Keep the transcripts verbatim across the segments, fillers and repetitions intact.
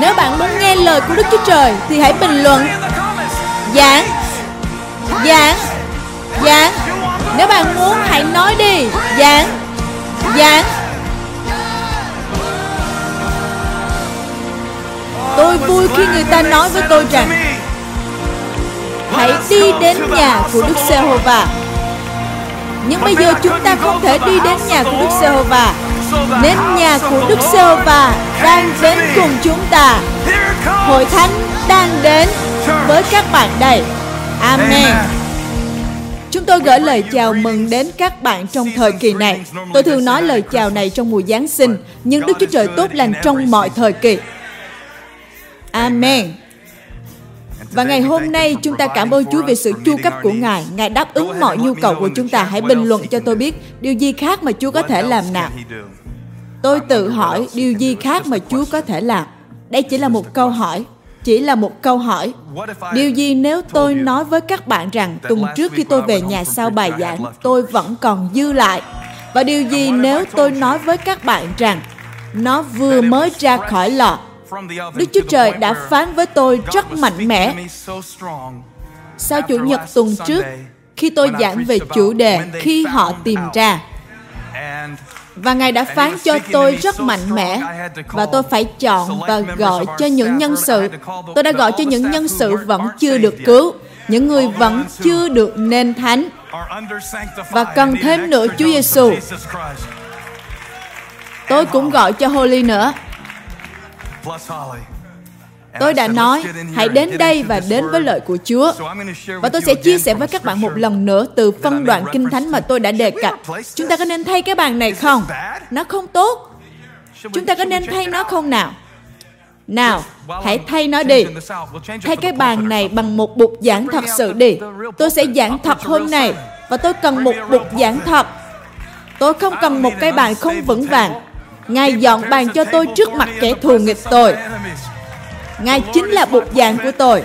Nếu bạn muốn nghe lời của Đức Chúa Trời thì hãy bình luận giảng, giảng, giảng. Nếu bạn muốn hãy nói đi giảng, giảng. Tôi vui khi người ta nói với tôi rằng hãy đi đến nhà của Đức Giê-hô-va. Nhưng bây giờ chúng ta không thể đi đến nhà của Đức Giê-hô-va, nên nhà của Đức Giê-hô-va đang đến cùng chúng ta. Hội thánh đang đến với các bạn đây. Amen. Chúng tôi gửi lời chào mừng đến các bạn trong thời kỳ này. Tôi thường nói lời chào này trong mùa Giáng sinh, nhưng Đức Chúa Trời tốt lành trong mọi thời kỳ. Amen. Và ngày hôm nay chúng ta cảm ơn Chúa về sự chu cấp của Ngài. Ngài đáp ứng mọi nhu cầu của chúng ta. Hãy bình luận cho tôi biết điều gì khác mà Chúa có thể làm nào. Tôi tự hỏi điều gì khác mà Chúa có thể làm. Đây chỉ là một câu hỏi. Chỉ là một câu hỏi. Điều gì nếu tôi nói với các bạn rằng tuần trước khi tôi về nhà sau bài giảng, tôi vẫn còn dư lại? Và điều gì nếu tôi nói với các bạn rằng nó vừa mới ra khỏi lò? Đức Chúa Trời đã phán với tôi rất mạnh mẽ. Sau Chủ nhật tuần trước, khi tôi giảng về chủ đề khi họ tìm ra, và Ngài đã phán cho tôi rất mạnh mẽ, và tôi phải chọn và gọi cho những nhân sự. Tôi đã gọi cho những nhân sự vẫn chưa được cứu, những người vẫn chưa được nên thánh, và cần thêm nữa Chúa Giêsu. Tôi cũng gọi cho Holly nữa. Tôi đã nói, hãy đến đây và đến với lời của Chúa. Và tôi sẽ chia sẻ với các bạn một lần nữa từ phân đoạn Kinh Thánh mà tôi đã đề cập. Chúng ta có nên thay cái bàn này không? Nó không tốt. Chúng ta có nên thay nó không nào? Nào, hãy thay nó đi. Thay cái bàn này bằng một bục giảng thật sự đi. Tôi sẽ giảng thật hôm nay, và tôi cần một bục giảng thật. Tôi không cần một cái bàn không vững vàng. Ngài dọn bàn cho tôi trước mặt kẻ thù nghịch tôi. Ngài chính là bục giảng của tôi.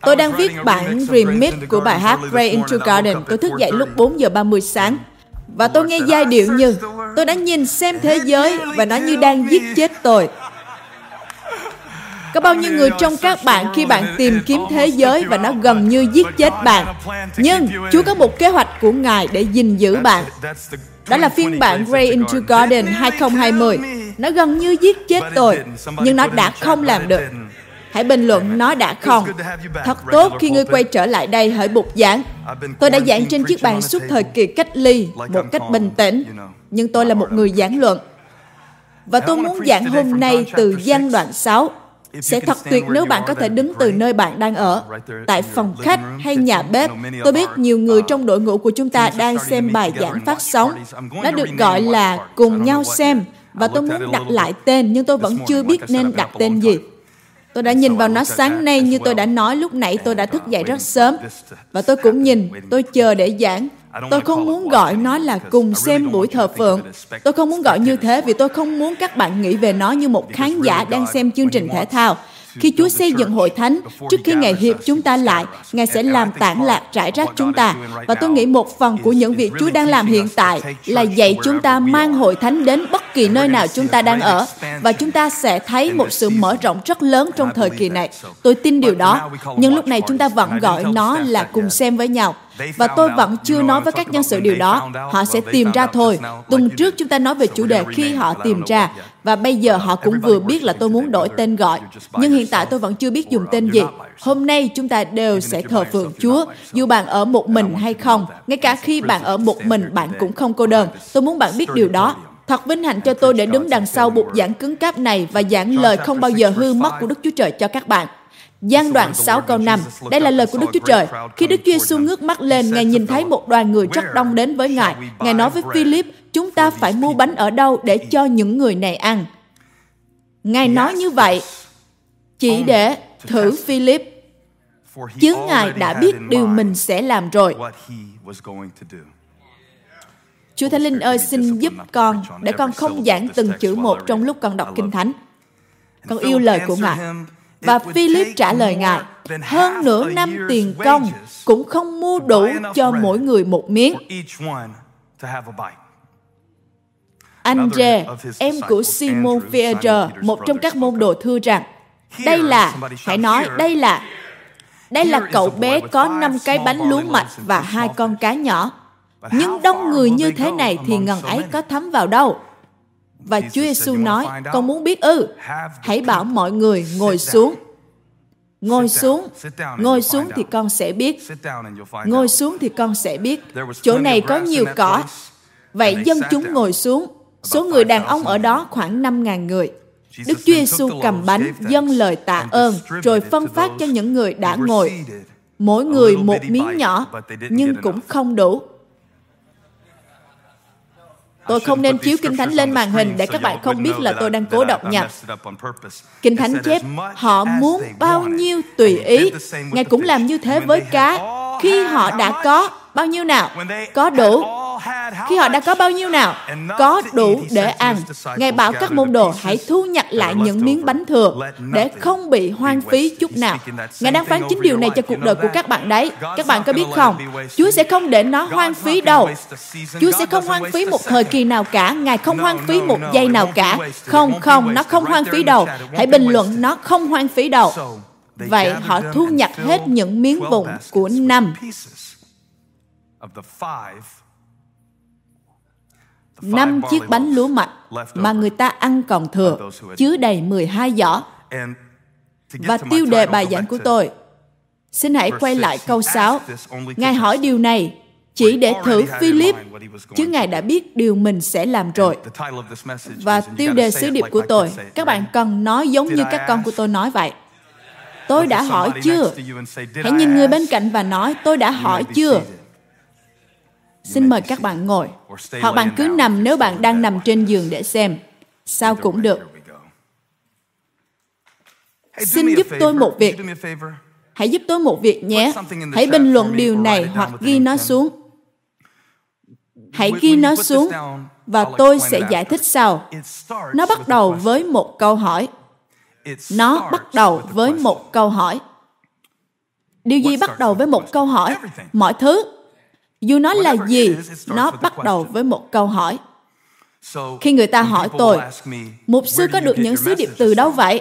Tôi đang viết bản remix của bài hát Pray Into Garden. Tôi thức dậy lúc bốn giờ ba mươi sáng. Và tôi nghe giai điệu như tôi đã nhìn xem thế giới và nó như đang giết chết tôi. Có bao nhiêu người trong các bạn khi bạn tìm kiếm thế giới và nó gần như giết chết bạn. Nhưng Chúa có một kế hoạch của Ngài để gìn giữ bạn. Đó là phiên bản Pray Into Garden hai không hai không. Nó gần như giết chết tôi, nhưng nó đã không làm được. Hãy bình luận nó đã không. Thật tốt khi ngươi quay trở lại đây hỡi bục giảng. Tôi đã giảng trên chiếc bàn suốt thời kỳ cách ly, một cách bình tĩnh. Nhưng tôi là một người giảng luận. Và tôi muốn giảng hôm nay từ Giăng đoạn sáu. Sẽ thật tuyệt nếu bạn có thể đứng từ nơi bạn đang ở, tại phòng khách hay nhà bếp. Tôi biết nhiều người trong đội ngũ của chúng ta đang xem bài giảng phát sóng. Nó được gọi là cùng nhau xem, và tôi muốn đặt lại tên, nhưng tôi vẫn chưa biết nên đặt tên gì. Tôi đã nhìn vào nó sáng nay, như tôi đã nói lúc nãy, tôi đã thức dậy rất sớm. Và tôi cũng nhìn, tôi chờ để giảng. Tôi không muốn gọi nó là cùng xem buổi thờ phượng. Tôi không muốn gọi như thế vì tôi không muốn các bạn nghĩ về nó như một khán giả đang xem chương trình thể thao. Khi Chúa xây dựng hội thánh, trước khi Ngài hiệp chúng ta lại, Ngài sẽ làm tản lạc rải rác chúng ta. Và tôi nghĩ một phần của những việc Chúa đang làm hiện tại là dạy chúng ta mang hội thánh đến bất kỳ nơi nào chúng ta đang ở. Và chúng ta sẽ thấy một sự mở rộng rất lớn trong thời kỳ này. Tôi tin điều đó. Nhưng lúc này chúng ta vẫn gọi nó là cùng xem với nhau. Và tôi vẫn chưa nói với các nhân sự điều đó. Họ sẽ tìm ra thôi. Tuần trước chúng ta nói về chủ đề khi họ tìm ra. Và bây giờ họ cũng vừa biết là tôi muốn đổi tên gọi. Nhưng hiện tại tôi vẫn chưa biết dùng tên gì. Hôm nay chúng ta đều sẽ thờ phượng Chúa, dù bạn ở một mình hay không. Ngay cả khi bạn ở một mình, bạn cũng không cô đơn. Tôi muốn bạn biết điều đó. Thật vinh hạnh cho tôi để đứng đằng sau bục giảng cứng cáp này và giảng lời không bao giờ hư mất của Đức Chúa Trời cho các bạn. Giăng đoạn sáu câu năm, đây là lời của Đức Chúa Trời. Khi Đức Chúa Giêsu ngước mắt lên, Ngài nhìn thấy một đoàn người rất đông đến với Ngài. Ngài nói với Philip, chúng ta phải mua bánh ở đâu để cho những người này ăn? Ngài nói như vậy chỉ để thử Philip, chứ Ngài đã biết điều mình sẽ làm rồi. Chúa Thánh Linh ơi, xin giúp con để con không giảng từng chữ một trong lúc con đọc Kinh Thánh. Con yêu lời của Ngài. Và Philip trả lời Ngài, hơn nửa năm tiền công cũng không mua đủ cho mỗi người một miếng. Andre, em của Simon Fierger, một trong các môn đồ, thưa rằng, đây là, hãy nói, đây là, đây là cậu bé có năm cái bánh lúa mạch và hai con cá nhỏ. Nhưng đông người như thế này thì ngần ấy có thấm vào đâu? Và Chúa Giêsu nói, con muốn biết ư? Hãy bảo mọi người ngồi xuống. Ngồi xuống, ngồi xuống thì con sẽ biết. Ngồi xuống thì con sẽ biết. Chỗ này có nhiều cỏ. Vậy dân chúng ngồi xuống. Số người đàn ông ở đó khoảng năm nghìn người. Đức Chúa Giêsu cầm bánh, dâng lời tạ ơn, rồi phân phát cho những người đã ngồi. Mỗi người một miếng nhỏ, nhưng cũng không đủ. Tôi không nên chiếu Kinh Thánh lên màn hình để các bạn không biết là tôi đang cố đọc nhập. Kinh Thánh chép, họ muốn bao nhiêu tùy ý. Ngài cũng làm như thế với cá. Khi họ đã có bao nhiêu nào? Có đủ. Khi họ đã có bao nhiêu nào? Có đủ để ăn. Ngài bảo các môn đồ hãy thu nhặt lại những miếng bánh thừa để không bị hoang phí chút nào. Ngài đang phán chính điều này cho cuộc đời của các bạn đấy. Các bạn có biết không? Chúa sẽ không để nó hoang phí đâu. Chúa sẽ không hoang phí một thời kỳ nào cả. Ngài không hoang phí một giây nào cả. Không, không, nó không hoang phí đâu. Hãy bình luận nó không hoang phí đâu. Vậy họ thu nhặt hết những miếng vụn của năm. Năm chiếc bánh lúa mạch mà người ta ăn còn thừa, chứa đầy mười hai giỏ. Và tiêu đề bài giảng của tôi, xin hãy quay lại câu sáu. Ngài hỏi điều này chỉ để thử Philip, chứ Ngài đã biết điều mình sẽ làm rồi. Và tiêu đề sứ điệp của tôi, các bạn cần nói giống như các con của tôi nói vậy. Tôi đã hỏi chưa? Hãy nhìn người bên cạnh và nói, tôi đã hỏi chưa? Xin mời các bạn ngồi, hoặc bạn cứ nằm nếu bạn đang nằm trên giường để xem. Sao cũng được. Xin giúp tôi một việc. Hãy giúp tôi một việc nhé. Hãy bình luận điều này hoặc ghi nó xuống. Hãy ghi nó xuống và tôi sẽ giải thích sau. Nó bắt đầu với một câu hỏi. Nó bắt đầu với một câu hỏi. Điều gì bắt đầu với một câu hỏi? Mọi thứ. Dù nó là gì, nó bắt đầu với một câu hỏi. Khi người ta hỏi tôi, mục sư có được những sứ điệp từ đâu vậy?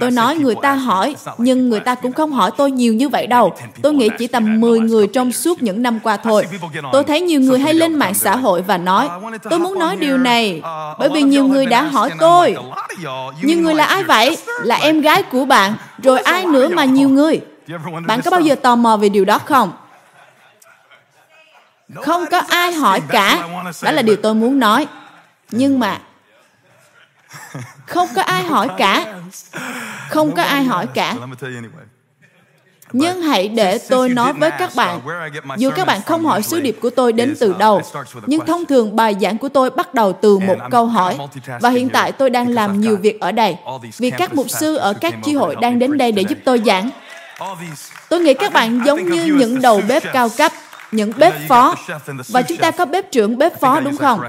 Tôi nói người ta hỏi, nhưng người ta cũng không hỏi tôi nhiều như vậy đâu. Tôi nghĩ chỉ tầm mười người trong suốt những năm qua thôi. Tôi thấy nhiều người hay lên mạng xã hội và nói, tôi muốn nói điều này, bởi vì nhiều người đã hỏi tôi. Nhiều người là ai vậy? Là em gái của bạn, rồi ai nữa mà nhiều người? Bạn có bao giờ tò mò về điều đó không? Không có ai hỏi cả. Đó là điều tôi muốn nói. Nhưng mà Không có ai hỏi cả Không có ai hỏi cả nhưng hãy để tôi nói với các bạn. Dù các bạn không hỏi sứ điệp của tôi đến từ đâu, nhưng thông thường bài giảng của tôi bắt đầu từ một câu hỏi. Và hiện tại tôi đang làm nhiều việc ở đây, vì các mục sư ở các chi hội đang đến đây để giúp tôi giảng. Tôi nghĩ các bạn giống như những đầu bếp cao cấp, những bếp phó, và chúng ta có bếp trưởng, bếp phó, đúng không?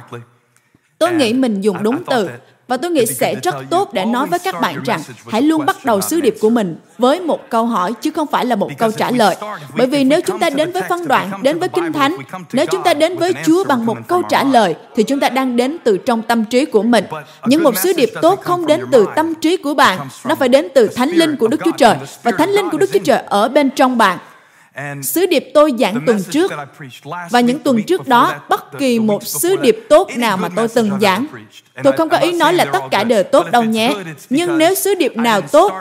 Tôi nghĩ mình dùng đúng từ, và tôi nghĩ sẽ rất tốt để nói với các bạn rằng hãy luôn bắt đầu sứ điệp của mình với một câu hỏi, chứ không phải là một câu trả lời. Bởi vì nếu chúng ta đến với phân đoạn, đến với Kinh Thánh, nếu chúng ta đến với Chúa bằng một câu trả lời, thì chúng ta đang đến từ trong tâm trí của mình. Nhưng một sứ điệp tốt không đến từ tâm trí của bạn, nó phải đến từ Thánh Linh của Đức Chúa Trời, và Thánh Linh của Đức Chúa Trời ở bên trong bạn. Sứ điệp tôi giảng tuần trước và những tuần trước đó, bất kỳ một sứ điệp tốt nào mà tôi từng giảng, tôi không có ý nói là tất cả đều tốt đâu nhé, nhưng nếu sứ điệp nào tốt,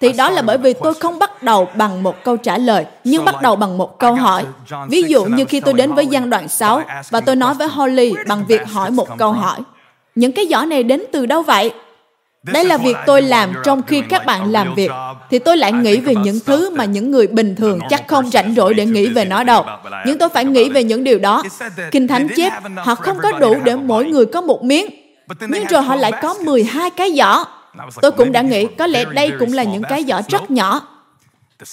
thì đó là bởi vì tôi không bắt đầu bằng một câu trả lời, nhưng bắt đầu bằng một câu hỏi. Ví dụ như khi tôi đến với Giăng đoạn sáu và tôi nói với Holly bằng việc hỏi một câu hỏi. Những cái giỏ này đến từ đâu vậy? Đây là việc tôi làm trong khi các bạn làm việc, thì tôi lại nghĩ về những thứ mà những người bình thường chắc không rảnh rỗi để nghĩ về nó đâu. Nhưng tôi phải nghĩ về những điều đó. Kinh Thánh chép, họ không có đủ để mỗi người có một miếng, nhưng rồi họ lại có mười hai cái giỏ. Tôi cũng đã nghĩ, có lẽ đây cũng là những cái giỏ rất nhỏ.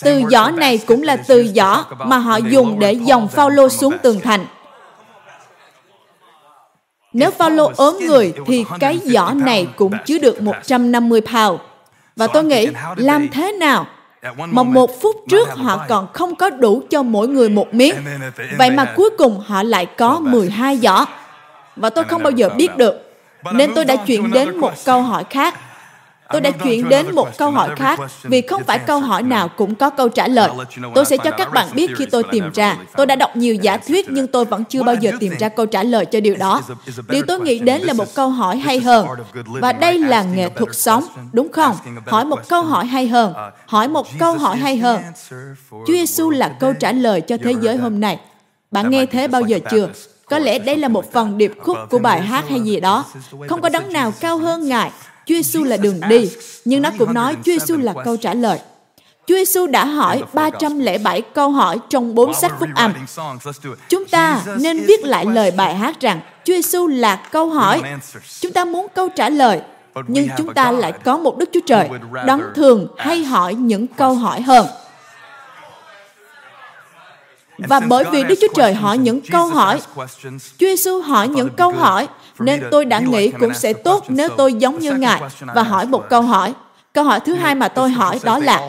Từ giỏ này cũng là từ giỏ mà họ dùng để dòng Phao-lô xuống tường thành. Nếu Phao-lô ốm người, thì cái giỏ này cũng chứa được một trăm năm mươi pound. Và tôi nghĩ, làm thế nào mà một phút trước họ còn không có đủ cho mỗi người một miếng? Vậy mà cuối cùng họ lại có mười hai giỏ. và tôi không bao giờ biết được. Nên tôi đã chuyển đến một câu hỏi khác. Tôi đã chuyển đến một câu hỏi khác vì không phải câu hỏi nào cũng có câu trả lời. Tôi sẽ cho các bạn biết khi tôi tìm ra. Tôi đã đọc nhiều giả thuyết nhưng tôi vẫn chưa bao giờ tìm ra câu trả lời cho điều đó. Điều tôi nghĩ đến là một câu hỏi hay hơn. Và đây là nghệ thuật sống, đúng không? Hỏi một câu hỏi hay hơn. Hỏi một câu hỏi hay hơn. Chúa Giêsu là câu trả lời cho thế giới hôm nay. Bạn nghe thế bao giờ chưa? Có lẽ đây là một phần điệp khúc của bài hát hay gì đó. Không có đấng nào cao hơn Ngài. Chúa Giêsu là đường đi, nhưng nó cũng nói Chúa Giêsu là câu trả lời. Chúa Giêsu đã hỏi ba trăm lẻ bảy câu hỏi trong bốn sách phúc âm. Chúng ta nên viết lại lời bài hát rằng Chúa Giêsu là câu hỏi. Chúng ta muốn câu trả lời, nhưng chúng ta lại có một Đức Chúa Trời đấng thường hay hỏi những câu hỏi hơn. Và bởi vì Đức Chúa Trời hỏi những câu hỏi, Chúa Giêsu hỏi những câu hỏi, nên tôi đã nghĩ cũng sẽ tốt nếu tôi giống như Ngài và hỏi một câu hỏi. Câu hỏi thứ hai mà tôi hỏi đó là,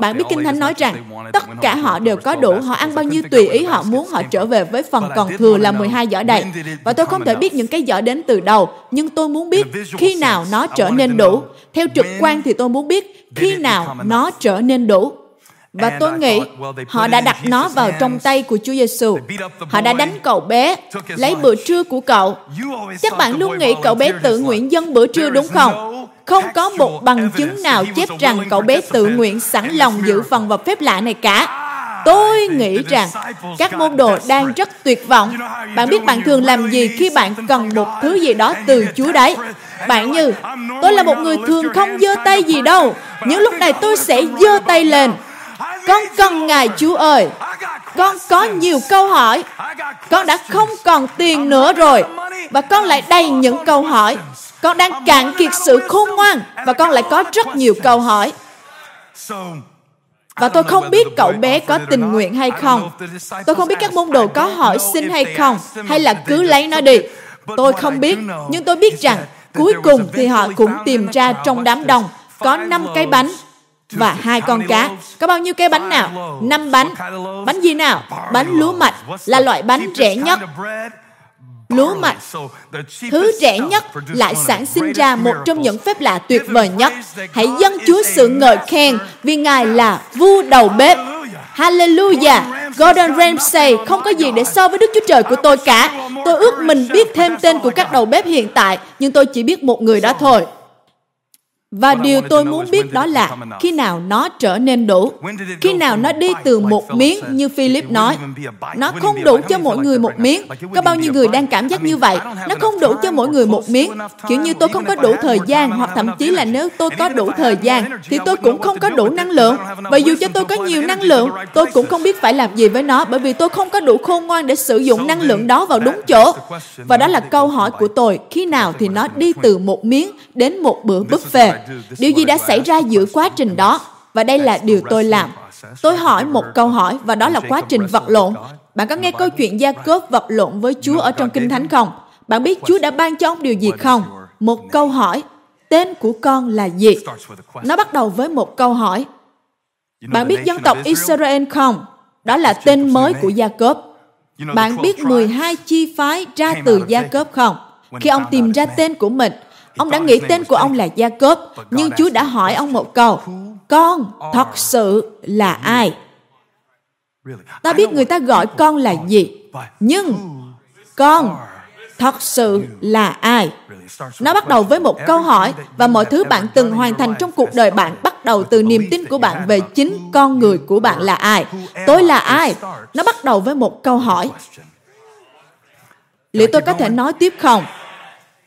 bạn biết Kinh Thánh nói rằng tất cả họ đều có đủ, họ ăn bao nhiêu tùy ý họ muốn, họ trở về với phần còn thừa là mười hai giỏ đầy. Và tôi không thể biết những cái giỏ đến từ đâu, nhưng tôi muốn biết khi nào nó trở nên đủ. Theo trực quan thì tôi muốn biết khi nào nó trở nên đủ. Và tôi nghĩ họ đã đặt nó vào trong tay của Chúa Giêsu. Họ đã đánh cậu bé, lấy bữa trưa của cậu. Các bạn luôn nghĩ cậu bé tự nguyện dâng bữa trưa đúng không? Không có một bằng chứng nào chép rằng cậu bé tự nguyện sẵn lòng giữ phần và phép lạ này cả. Tôi nghĩ rằng các môn đồ đang rất tuyệt vọng. Bạn biết bạn thường làm gì khi bạn cần một thứ gì đó từ Chúa đấy? Bạn như, tôi là một người thường không giơ tay gì đâu. Những lúc này tôi sẽ giơ tay lên. Con cần Ngài Chúa ơi. Con có nhiều câu hỏi. Con đã không còn tiền nữa rồi. Và con lại đầy những câu hỏi. Con đang cạn kiệt sự khôn ngoan. Và con lại có rất nhiều câu hỏi. Và tôi không biết cậu bé có tình nguyện hay không. Tôi không biết các môn đồ có hỏi xin hay không. Hay là cứ lấy nó đi. Tôi không biết. Nhưng tôi biết rằng cuối cùng thì họ cũng tìm ra trong đám đông có năm cái bánh và hai con cá. Có bao nhiêu cái bánh nào? Năm bánh. Bánh gì nào? Bánh lúa mạch là loại bánh rẻ nhất. Lúa mạch, thứ rẻ nhất, lại sản sinh ra một trong những phép lạ tuyệt vời nhất. Hãy dâng Chúa sự ngợi khen vì Ngài là vua đầu bếp. Hallelujah! Gordon Ramsay không có gì để so với Đức Chúa Trời của tôi cả. Tôi ước mình biết thêm tên của các đầu bếp hiện tại, nhưng tôi chỉ biết một người đó thôi. Và điều tôi muốn biết đó là khi nào nó trở nên đủ, khi nào nó đi từ một miếng như Philip nói. Nó không đủ cho mỗi người một miếng. Có bao nhiêu người đang cảm giác như vậy? Nó không đủ cho mỗi người một miếng. Kiểu như tôi không có đủ thời gian, hoặc thậm chí là nếu tôi có đủ thời gian, thì tôi cũng không có đủ năng lượng. Và dù cho tôi có nhiều năng lượng, tôi cũng không biết phải làm gì với nó, bởi vì tôi không có đủ khôn ngoan để sử dụng năng lượng đó vào đúng chỗ. Và đó là câu hỏi của tôi, khi nào thì nó đi từ một miếng đến một bữa buffet? Điều gì đã xảy ra giữa quá trình đó? Và đây là điều tôi làm. Tôi hỏi một câu hỏi, và đó là quá trình vật lộn. Bạn có nghe câu chuyện Gia-cốp vật lộn với Chúa ở trong Kinh Thánh không? Bạn biết Chúa đã ban cho ông điều gì không? Một câu hỏi. Tên của con là gì? Nó bắt đầu với một câu hỏi. Bạn biết dân tộc Israel không? Đó là tên mới của Gia-cốp. Bạn biết mười hai chi phái ra từ Gia-cốp không? Khi ông tìm ra tên của mình, ông đã nghĩ tên của ông là Gia-cốp, nhưng Chúa đã hỏi ông một câu, con thật sự là ai? Ta biết người ta gọi con là gì, nhưng con thật sự là ai? Nó bắt đầu với một câu hỏi, và mọi thứ bạn từng hoàn thành trong cuộc đời bạn bắt đầu từ niềm tin của bạn về chính con người của bạn là ai. Tôi là ai? Nó bắt đầu với một câu hỏi. Liệu tôi có thể nói tiếp không?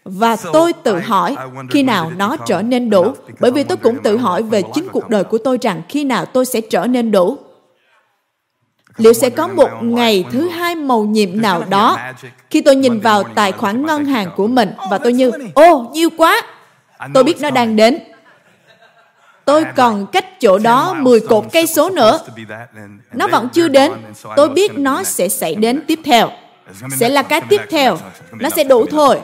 Và tôi tự hỏi khi nào nó trở nên đủ, bởi vì tôi cũng tự hỏi về chính cuộc đời của tôi rằng khi nào tôi sẽ trở nên đủ. Liệu sẽ có một ngày thứ hai màu nhiệm nào đó khi tôi nhìn vào tài khoản ngân hàng của mình và tôi như, ô, nhiều quá. Tôi biết nó đang đến. Tôi còn cách chỗ đó mười cột cây số nữa. Nó vẫn chưa đến. Tôi biết nó sẽ xảy đến tiếp theo. Sẽ là cái tiếp theo. Nó sẽ đủ thôi.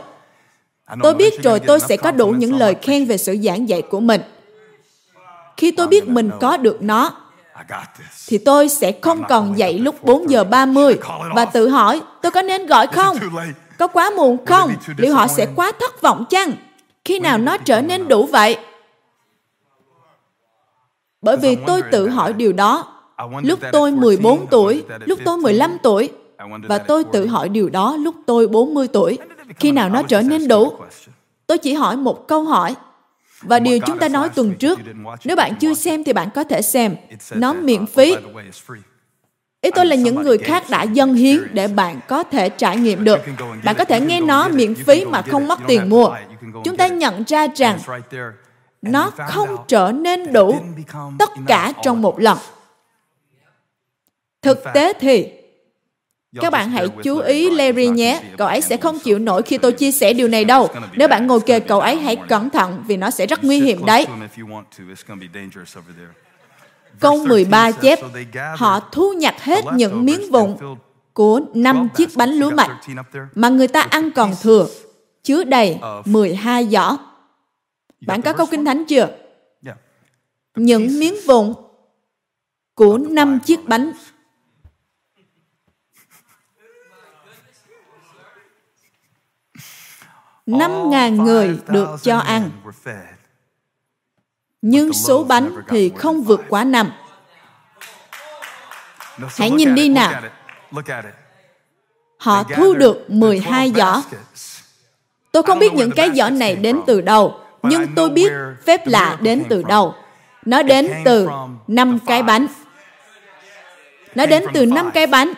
Tôi biết rồi tôi sẽ có đủ những lời khen về sự giảng dạy của mình. Khi tôi biết mình có được nó, thì tôi sẽ không còn dậy lúc bốn giờ ba mươi và tự hỏi, tôi có nên gọi không? Có quá muộn không? Liệu họ sẽ quá thất vọng chăng? Khi nào nó trở nên đủ vậy? Bởi vì tôi tự hỏi điều đó. Lúc tôi mười bốn tuổi, lúc tôi mười lăm tuổi, và tôi tự hỏi điều đó lúc tôi bốn mươi tuổi. Khi nào nó trở nên đủ? Tôi chỉ hỏi một câu hỏi. Và điều chúng ta nói tuần trước, nếu bạn chưa xem thì bạn có thể xem. Nó miễn phí. Ý tôi là những người khác đã dâng hiến để bạn có thể trải nghiệm được. Bạn có thể nghe nó miễn phí mà không mất tiền mua. Chúng ta nhận ra rằng nó không trở nên đủ tất cả trong một lần. Thực tế thì, các bạn hãy chú ý Larry nhé. Cậu ấy sẽ không chịu nổi khi tôi chia sẻ điều này đâu. Nếu bạn ngồi kề cậu ấy, hãy cẩn thận vì nó sẽ rất nguy hiểm đấy. Câu mười ba chép, họ thu nhặt hết những miếng vụn của năm chiếc bánh lúa mạch mà người ta ăn còn thừa, chứa đầy mười hai giỏ. Bạn có câu Kinh Thánh chưa? Những miếng vụn của năm chiếc bánh. năm nghìn người được cho ăn, nhưng số bánh thì không vượt quá năm. Hãy nhìn đi nào. Họ thu được mười hai giỏ. Tôi không biết những cái giỏ này đến từ đâu, nhưng tôi biết phép lạ đến từ đâu. Nó đến từ năm cái bánh. Nó đến từ năm cái bánh.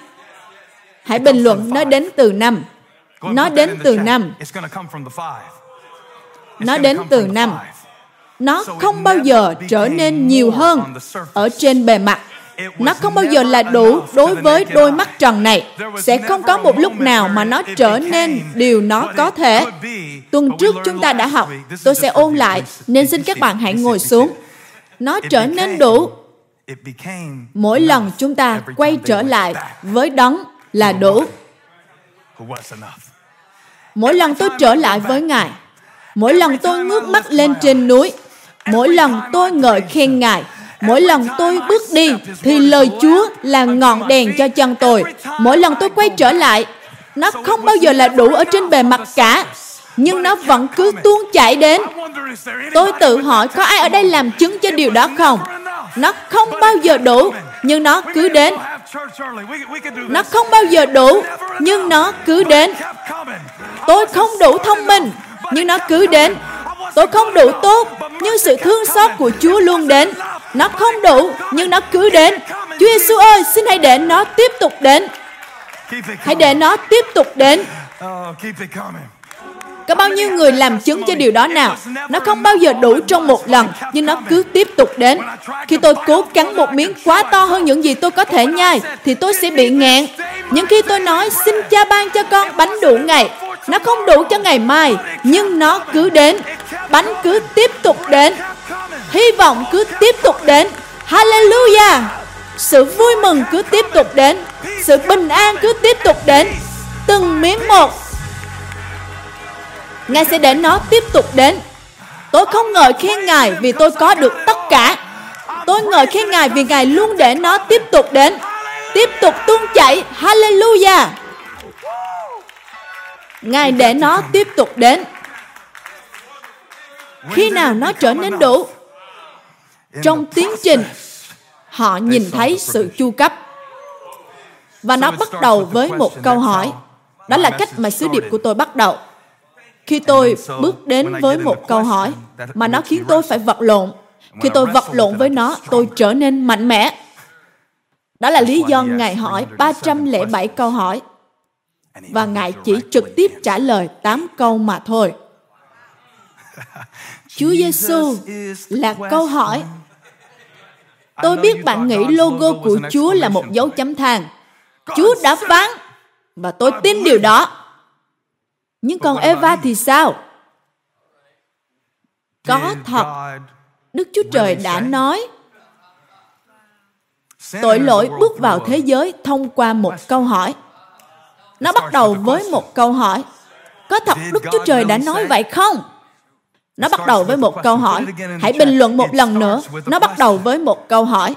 Hãy bình luận nó đến từ năm. Nó đến từ năm. Nó đến từ năm. Nó không bao giờ trở nên nhiều hơn ở trên bề mặt. Nó không bao giờ là đủ đối với đôi mắt trần này. Sẽ không có một lúc nào mà nó trở nên điều nó có thể. Tuần trước chúng ta đã học, tôi sẽ ôn lại, nên xin các bạn hãy ngồi xuống. Nó trở nên đủ. Mỗi lần chúng ta quay trở lại với đấng là đủ. Mỗi lần tôi trở lại với Ngài, mỗi lần tôi ngước mắt lên trên núi, mỗi lần tôi ngợi khen Ngài, mỗi lần tôi bước đi thì lời Chúa là ngọn đèn cho chân tôi. Mỗi lần tôi quay trở lại, nó không bao giờ là đủ ở trên bề mặt cả, nhưng nó vẫn cứ tuôn chảy đến. Tôi tự hỏi có ai ở đây làm chứng cho điều đó không? Nó không bao giờ đủ, nhưng nó cứ đến. Nó không bao giờ đủ, nhưng nó cứ đến. Tôi không đủ thông minh, nhưng nó cứ đến. Tôi không đủ tốt, nhưng sự thương xót của Chúa luôn đến. Nó không đủ, nhưng nó cứ đến. Chúa Giêsu ơi, xin hãy để nó tiếp tục đến. Hãy để nó tiếp tục đến. Có bao nhiêu người làm chứng cho điều đó nào? Nó không bao giờ đủ trong một lần, nhưng nó cứ tiếp tục đến. Khi tôi cố cắn một miếng quá to hơn những gì tôi có thể nhai, thì tôi sẽ bị ngẹn. Nhưng khi tôi nói, xin Cha ban cho con bánh đủ ngày, nó không đủ cho ngày mai, nhưng nó cứ đến. Bánh cứ tiếp tục đến. Hy vọng cứ tiếp tục đến. Hallelujah! Sự vui mừng cứ tiếp tục đến. Sự bình an cứ tiếp tục đến. Từng miếng một. Ngài sẽ để nó tiếp tục đến. Tôi không ngợi khen Ngài vì tôi có được tất cả. Tôi ngợi khen Ngài vì Ngài luôn để nó tiếp tục đến. Tiếp tục tuôn chảy. Hallelujah! Ngài để nó tiếp tục đến. Khi nào nó trở nên đủ? Trong tiến trình, họ nhìn thấy sự chu cấp. Và nó bắt đầu với một câu hỏi. Đó là cách mà sứ điệp của tôi bắt đầu. Khi tôi bước đến với một câu hỏi mà nó khiến tôi phải vật lộn, khi tôi vật lộn với nó, tôi trở nên mạnh mẽ. Đó là lý do Ngài hỏi ba trăm lẻ bảy câu hỏi, và Ngài chỉ trực tiếp trả lời tám câu mà thôi. Chúa Giêsu là câu hỏi. Tôi biết bạn nghĩ logo của Chúa là một dấu chấm than. Chúa đã phán, và tôi tin điều đó. Nhưng còn Eva thì sao? Có thật, Đức Chúa Trời đã nói, tội lỗi bước vào thế giới thông qua một câu hỏi. Nó bắt đầu với một câu hỏi. Có thật Đức Chúa Trời đã nói vậy không? Nó bắt đầu với một câu hỏi. Hãy bình luận một lần nữa. Nó bắt đầu với một câu hỏi.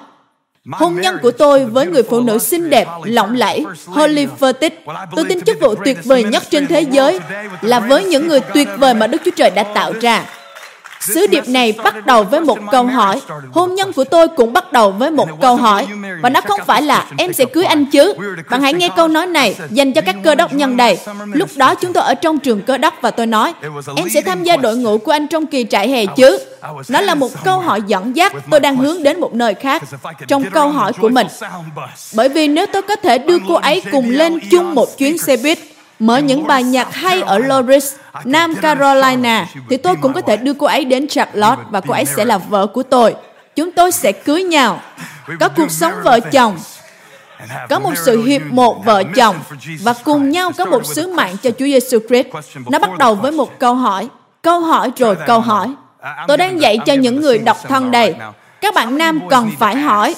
Hôn nhân của tôi với người phụ nữ xinh đẹp, lộng lẫy, Holly Furtick, tôi tin chức vụ tuyệt vời nhất trên thế giới là với những người tuyệt vời mà Đức Chúa Trời đã tạo ra. Sứ điệp này bắt đầu với một câu hỏi. Hôn nhân của tôi cũng bắt đầu với một câu hỏi. Và nó không phải là em sẽ cưới anh chứ. Bạn hãy nghe câu nói này dành cho các cơ đốc nhân đây. Lúc đó chúng tôi ở trong trường cơ đốc và tôi nói, em sẽ tham gia đội ngũ của anh trong kỳ trại hè chứ. Nó là một câu hỏi dẫn dắt. Tôi đang hướng đến một nơi khác trong câu hỏi của mình. Bởi vì nếu tôi có thể đưa cô ấy cùng lên chung một chuyến xe buýt, mở những bài nhạc hay ở Loris, Nam Carolina, thì tôi cũng có thể đưa cô ấy đến Charlotte và cô ấy sẽ là vợ của tôi. Chúng tôi sẽ cưới nhau, có cuộc sống vợ chồng, có một sự hiệp một vợ chồng và cùng nhau có một sứ mạng cho Chúa Giêsu Christ. Nó bắt đầu với một câu hỏi, câu hỏi rồi câu hỏi. Tôi đang dạy cho những người độc thân đây. Các bạn nam cần phải hỏi.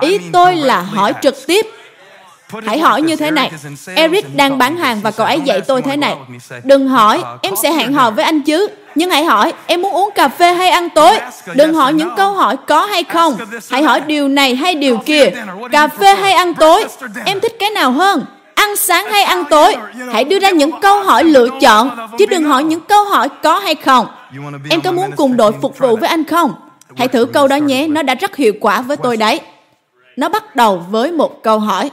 Ý tôi là hỏi trực tiếp. Hãy hỏi như thế này. Eric đang bán hàng và cậu ấy dạy tôi thế này. Đừng hỏi, em sẽ hẹn hò với anh chứ. Nhưng hãy hỏi, em muốn uống cà phê hay ăn tối? Đừng hỏi những câu hỏi có hay không. Hãy hỏi điều này hay điều kia. Cà phê hay ăn tối? Em thích cái nào hơn? Ăn sáng hay ăn tối? Hãy đưa ra những câu hỏi lựa chọn, chứ đừng hỏi những câu hỏi có hay không. Em có muốn cùng đội phục vụ với anh không? Hãy thử câu đó nhé, nó đã rất hiệu quả với tôi đấy. Nó bắt đầu với một câu hỏi.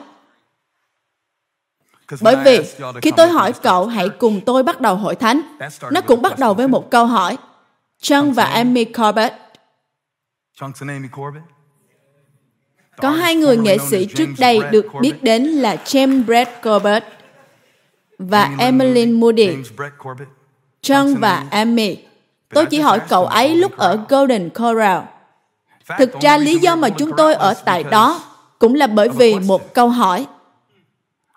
Bởi vì khi tôi hỏi cậu hãy cùng tôi bắt đầu hội thánh, nó cũng bắt đầu với một câu hỏi. Chung và Amy Corbett. Có hai người nghệ sĩ trước đây được biết đến là James Brett Corbett và Emmeline Moody. Chung và Amy. Tôi chỉ hỏi cậu ấy lúc ở Golden Corral. Thực ra lý do mà chúng tôi ở tại đó cũng là bởi vì một câu hỏi.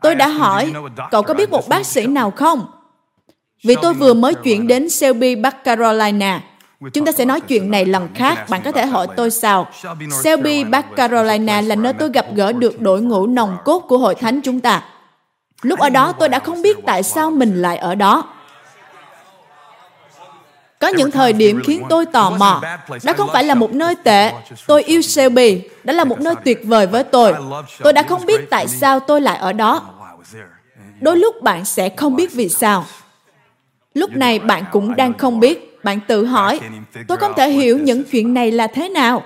Tôi đã hỏi, cậu có biết một bác sĩ nào không? Vì tôi vừa mới chuyển đến Shelby, Bắc Carolina. Chúng ta sẽ nói chuyện này lần khác, bạn có thể hỏi tôi sao. Shelby, Bắc Carolina là nơi tôi gặp gỡ được đội ngũ nòng cốt của hội thánh chúng ta. Lúc ở đó tôi đã không biết tại sao mình lại ở đó. Có những thời điểm khiến tôi tò mò. Đó không phải là một nơi tệ. Tôi yêu Shelby. Đó là một nơi tuyệt vời với tôi. Tôi đã không biết tại sao tôi lại ở đó. Đôi lúc bạn sẽ không biết vì sao. Lúc này bạn cũng đang không biết. Bạn tự hỏi, tôi không thể hiểu những chuyện này là thế nào.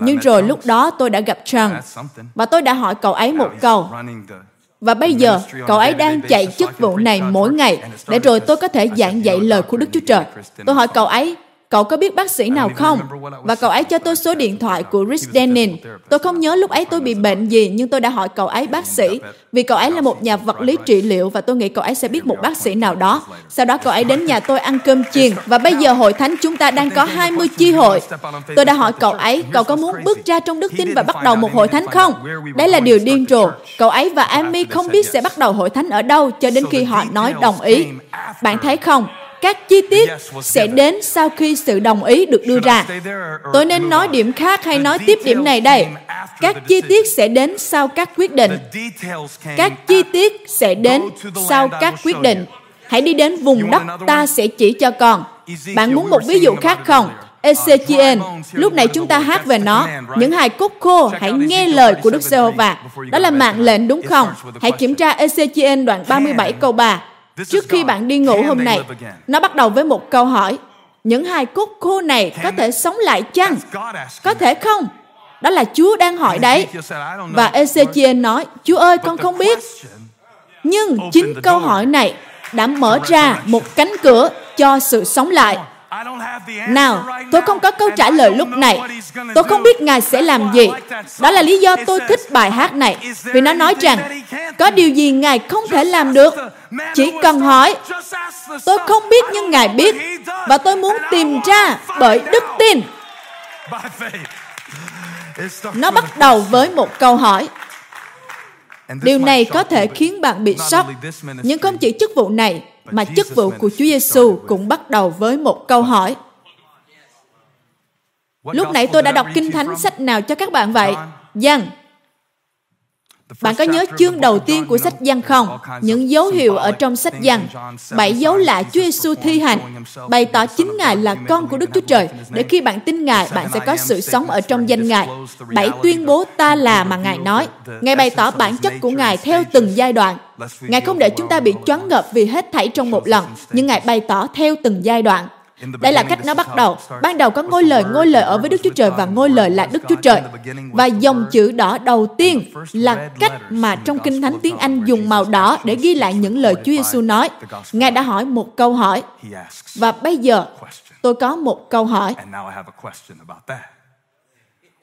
Nhưng rồi lúc đó tôi đã gặp Trần và tôi đã hỏi cậu ấy một câu. Và bây giờ, cậu ấy đang chạy chức vụ này mỗi ngày, để rồi tôi có thể giảng dạy lời của Đức Chúa Trời. Tôi hỏi cậu ấy, cậu có biết bác sĩ nào không? Và cậu ấy cho tôi số điện thoại của Rich Denning. Tôi không nhớ lúc ấy tôi bị bệnh gì, nhưng tôi đã hỏi cậu ấy bác sĩ, vì cậu ấy là một nhà vật lý trị liệu và tôi nghĩ cậu ấy sẽ biết một bác sĩ nào đó. Sau đó cậu ấy đến nhà tôi ăn cơm chiên, và bây giờ hội thánh chúng ta đang có hai mươi chi hội. Tôi đã hỏi cậu ấy, cậu có muốn bước ra trong đức tin và bắt đầu một hội thánh không? Đấy là điều điên rồ. Cậu ấy và Amy không biết sẽ bắt đầu hội thánh ở đâu cho đến khi họ nói đồng ý. Bạn thấy không? Các chi tiết sẽ đến sau khi sự đồng ý được đưa ra. Tôi nên nói điểm khác hay nói tiếp điểm này đây? Các chi tiết sẽ đến sau các quyết định. Các chi tiết sẽ đến sau các quyết định. Hãy đi đến vùng đất ta sẽ chỉ cho con. Bạn muốn một ví dụ khác không? Ezechiel, lúc này chúng ta hát về nó. Những hài cốt khô, hãy nghe lời của Đức Giê-hô-va. Đó là mạng lệnh đúng không? Hãy kiểm tra Ezechiel đoạn ba mươi bảy câu ba. Trước khi bạn đi ngủ hôm nay, nó bắt đầu với một câu hỏi. Những hài cốt khô này có thể sống lại chăng? Có thể không? Đó là Chúa đang hỏi đấy. Và Ezechiel nói, Chúa ơi, con không biết. Nhưng chính câu hỏi này đã mở ra một cánh cửa cho sự sống lại. Nào, tôi không có câu trả lời lúc này. Tôi không biết Ngài sẽ làm gì. Đó là lý do tôi thích bài hát này, vì nó nói rằng, có điều gì Ngài không thể làm được? Chỉ cần hỏi. Tôi không biết nhưng Ngài biết, và tôi muốn tìm ra bởi đức tin. Nó bắt đầu với một câu hỏi. Điều này có thể khiến bạn bị sốc, nhưng không chỉ chức vụ này, mà chức vụ của Chúa Giêsu cũng bắt đầu với một câu hỏi. Lúc nãy tôi đã đọc Kinh Thánh sách nào cho các bạn vậy? Giăng. Bạn có nhớ chương đầu tiên của sách Giăng không? Những dấu hiệu ở trong sách Giăng, bảy dấu lạ Chúa Giêsu thi hành, bày tỏ chính Ngài là con của Đức Chúa Trời. Để khi bạn tin Ngài, bạn sẽ có sự sống ở trong danh Ngài. Bảy tuyên bố ta là mà Ngài nói. Ngài bày tỏ bản chất của Ngài theo từng giai đoạn. Ngài không để chúng ta bị choáng ngợp vì hết thảy trong một lần, nhưng Ngài bày tỏ theo từng giai đoạn. Đây là cách nó bắt đầu. Ban đầu có ngôi lời, ngôi lời ở với Đức Chúa Trời và ngôi lời là Đức Chúa Trời. Và dòng chữ đỏ đầu tiên là cách mà trong Kinh Thánh tiếng Anh dùng màu đỏ để ghi lại những lời Chúa Giêsu nói. Ngài đã hỏi một câu hỏi. Và bây giờ, tôi có một câu hỏi.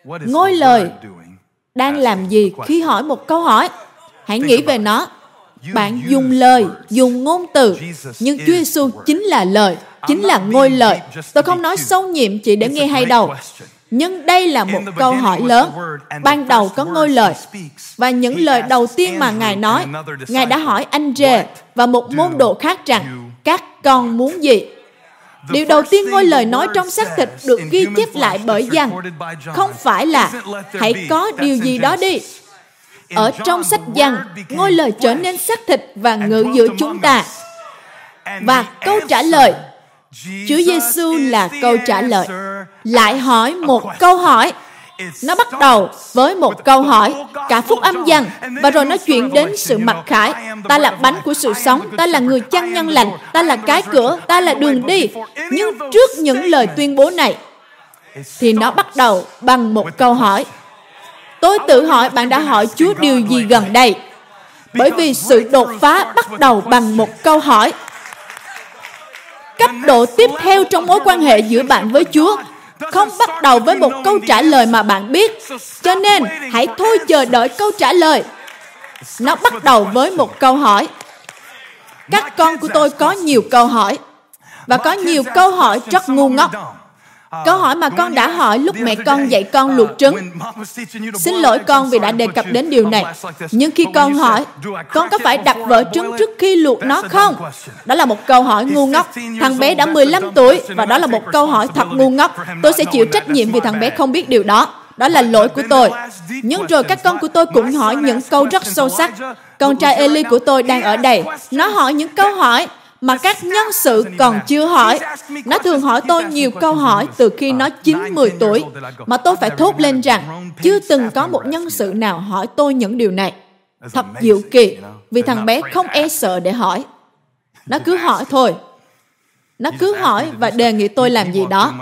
Ngôi lời đang làm gì khi hỏi một câu hỏi? Hãy nghĩ về nó. Bạn dùng lời, dùng ngôn từ, nhưng Chúa Giêsu chính là lời, chính là ngôi lời. Tôi không nói sâu nhiệm chỉ để nghe hay đầu, nhưng đây là một câu hỏi lớn. Ban đầu có ngôi lời, và những lời đầu tiên mà Ngài nói, Ngài đã hỏi anh rể và một môn đồ khác rằng, các con muốn gì? Điều đầu tiên ngôi lời nói trong xác thịt được ghi chép lại bởi Giăng không phải là, hãy có điều gì đó đi. Ở trong sách Giăng, ngôi lời trở nên xác thịt và ngự giữa chúng ta. Và câu trả lời, Chúa Giêsu là câu trả lời. Lại hỏi một câu hỏi. Nó bắt đầu với một câu hỏi, cả Phúc Âm Giăng, và rồi nó chuyển đến sự mặc khải. Ta là bánh của sự sống, ta là người chăn nhân lành, ta là cái cửa, ta là đường đi. Nhưng trước những lời tuyên bố này, thì nó bắt đầu bằng một câu hỏi. Tôi tự hỏi bạn đã hỏi Chúa điều gì gần đây? Bởi vì sự đột phá bắt đầu bằng một câu hỏi. Cấp độ tiếp theo trong mối quan hệ giữa bạn với Chúa không bắt đầu với một câu trả lời mà bạn biết. Cho nên, hãy thôi chờ đợi câu trả lời. Nó bắt đầu với một câu hỏi. Các con của tôi có nhiều câu hỏi, và có nhiều câu hỏi rất ngu ngốc. Câu hỏi mà con đã hỏi lúc mẹ con dạy con luộc trứng. Xin lỗi con vì đã đề cập đến điều này. Nhưng khi con hỏi, con có phải đập vỡ trứng trước khi luộc nó không? Đó là một câu hỏi ngu ngốc. Thằng bé đã mười lăm tuổi và đó là một câu hỏi thật ngu ngốc. Tôi sẽ chịu trách nhiệm vì thằng bé không biết điều đó. Đó là lỗi của tôi. Nhưng rồi các con của tôi cũng hỏi những câu rất sâu sắc. Con trai Eli của tôi đang ở đây. Nó hỏi những câu hỏi mà các nhân sự còn chưa hỏi. Nó thường hỏi tôi nhiều câu hỏi từ khi nó chín mười tuổi, mà tôi phải thốt lên rằng, chưa từng có một nhân sự nào hỏi tôi những điều này. Thật diệu kỳ, vì thằng bé không e sợ để hỏi. Nó cứ hỏi thôi. Nó cứ hỏi và đề nghị tôi làm gì đó.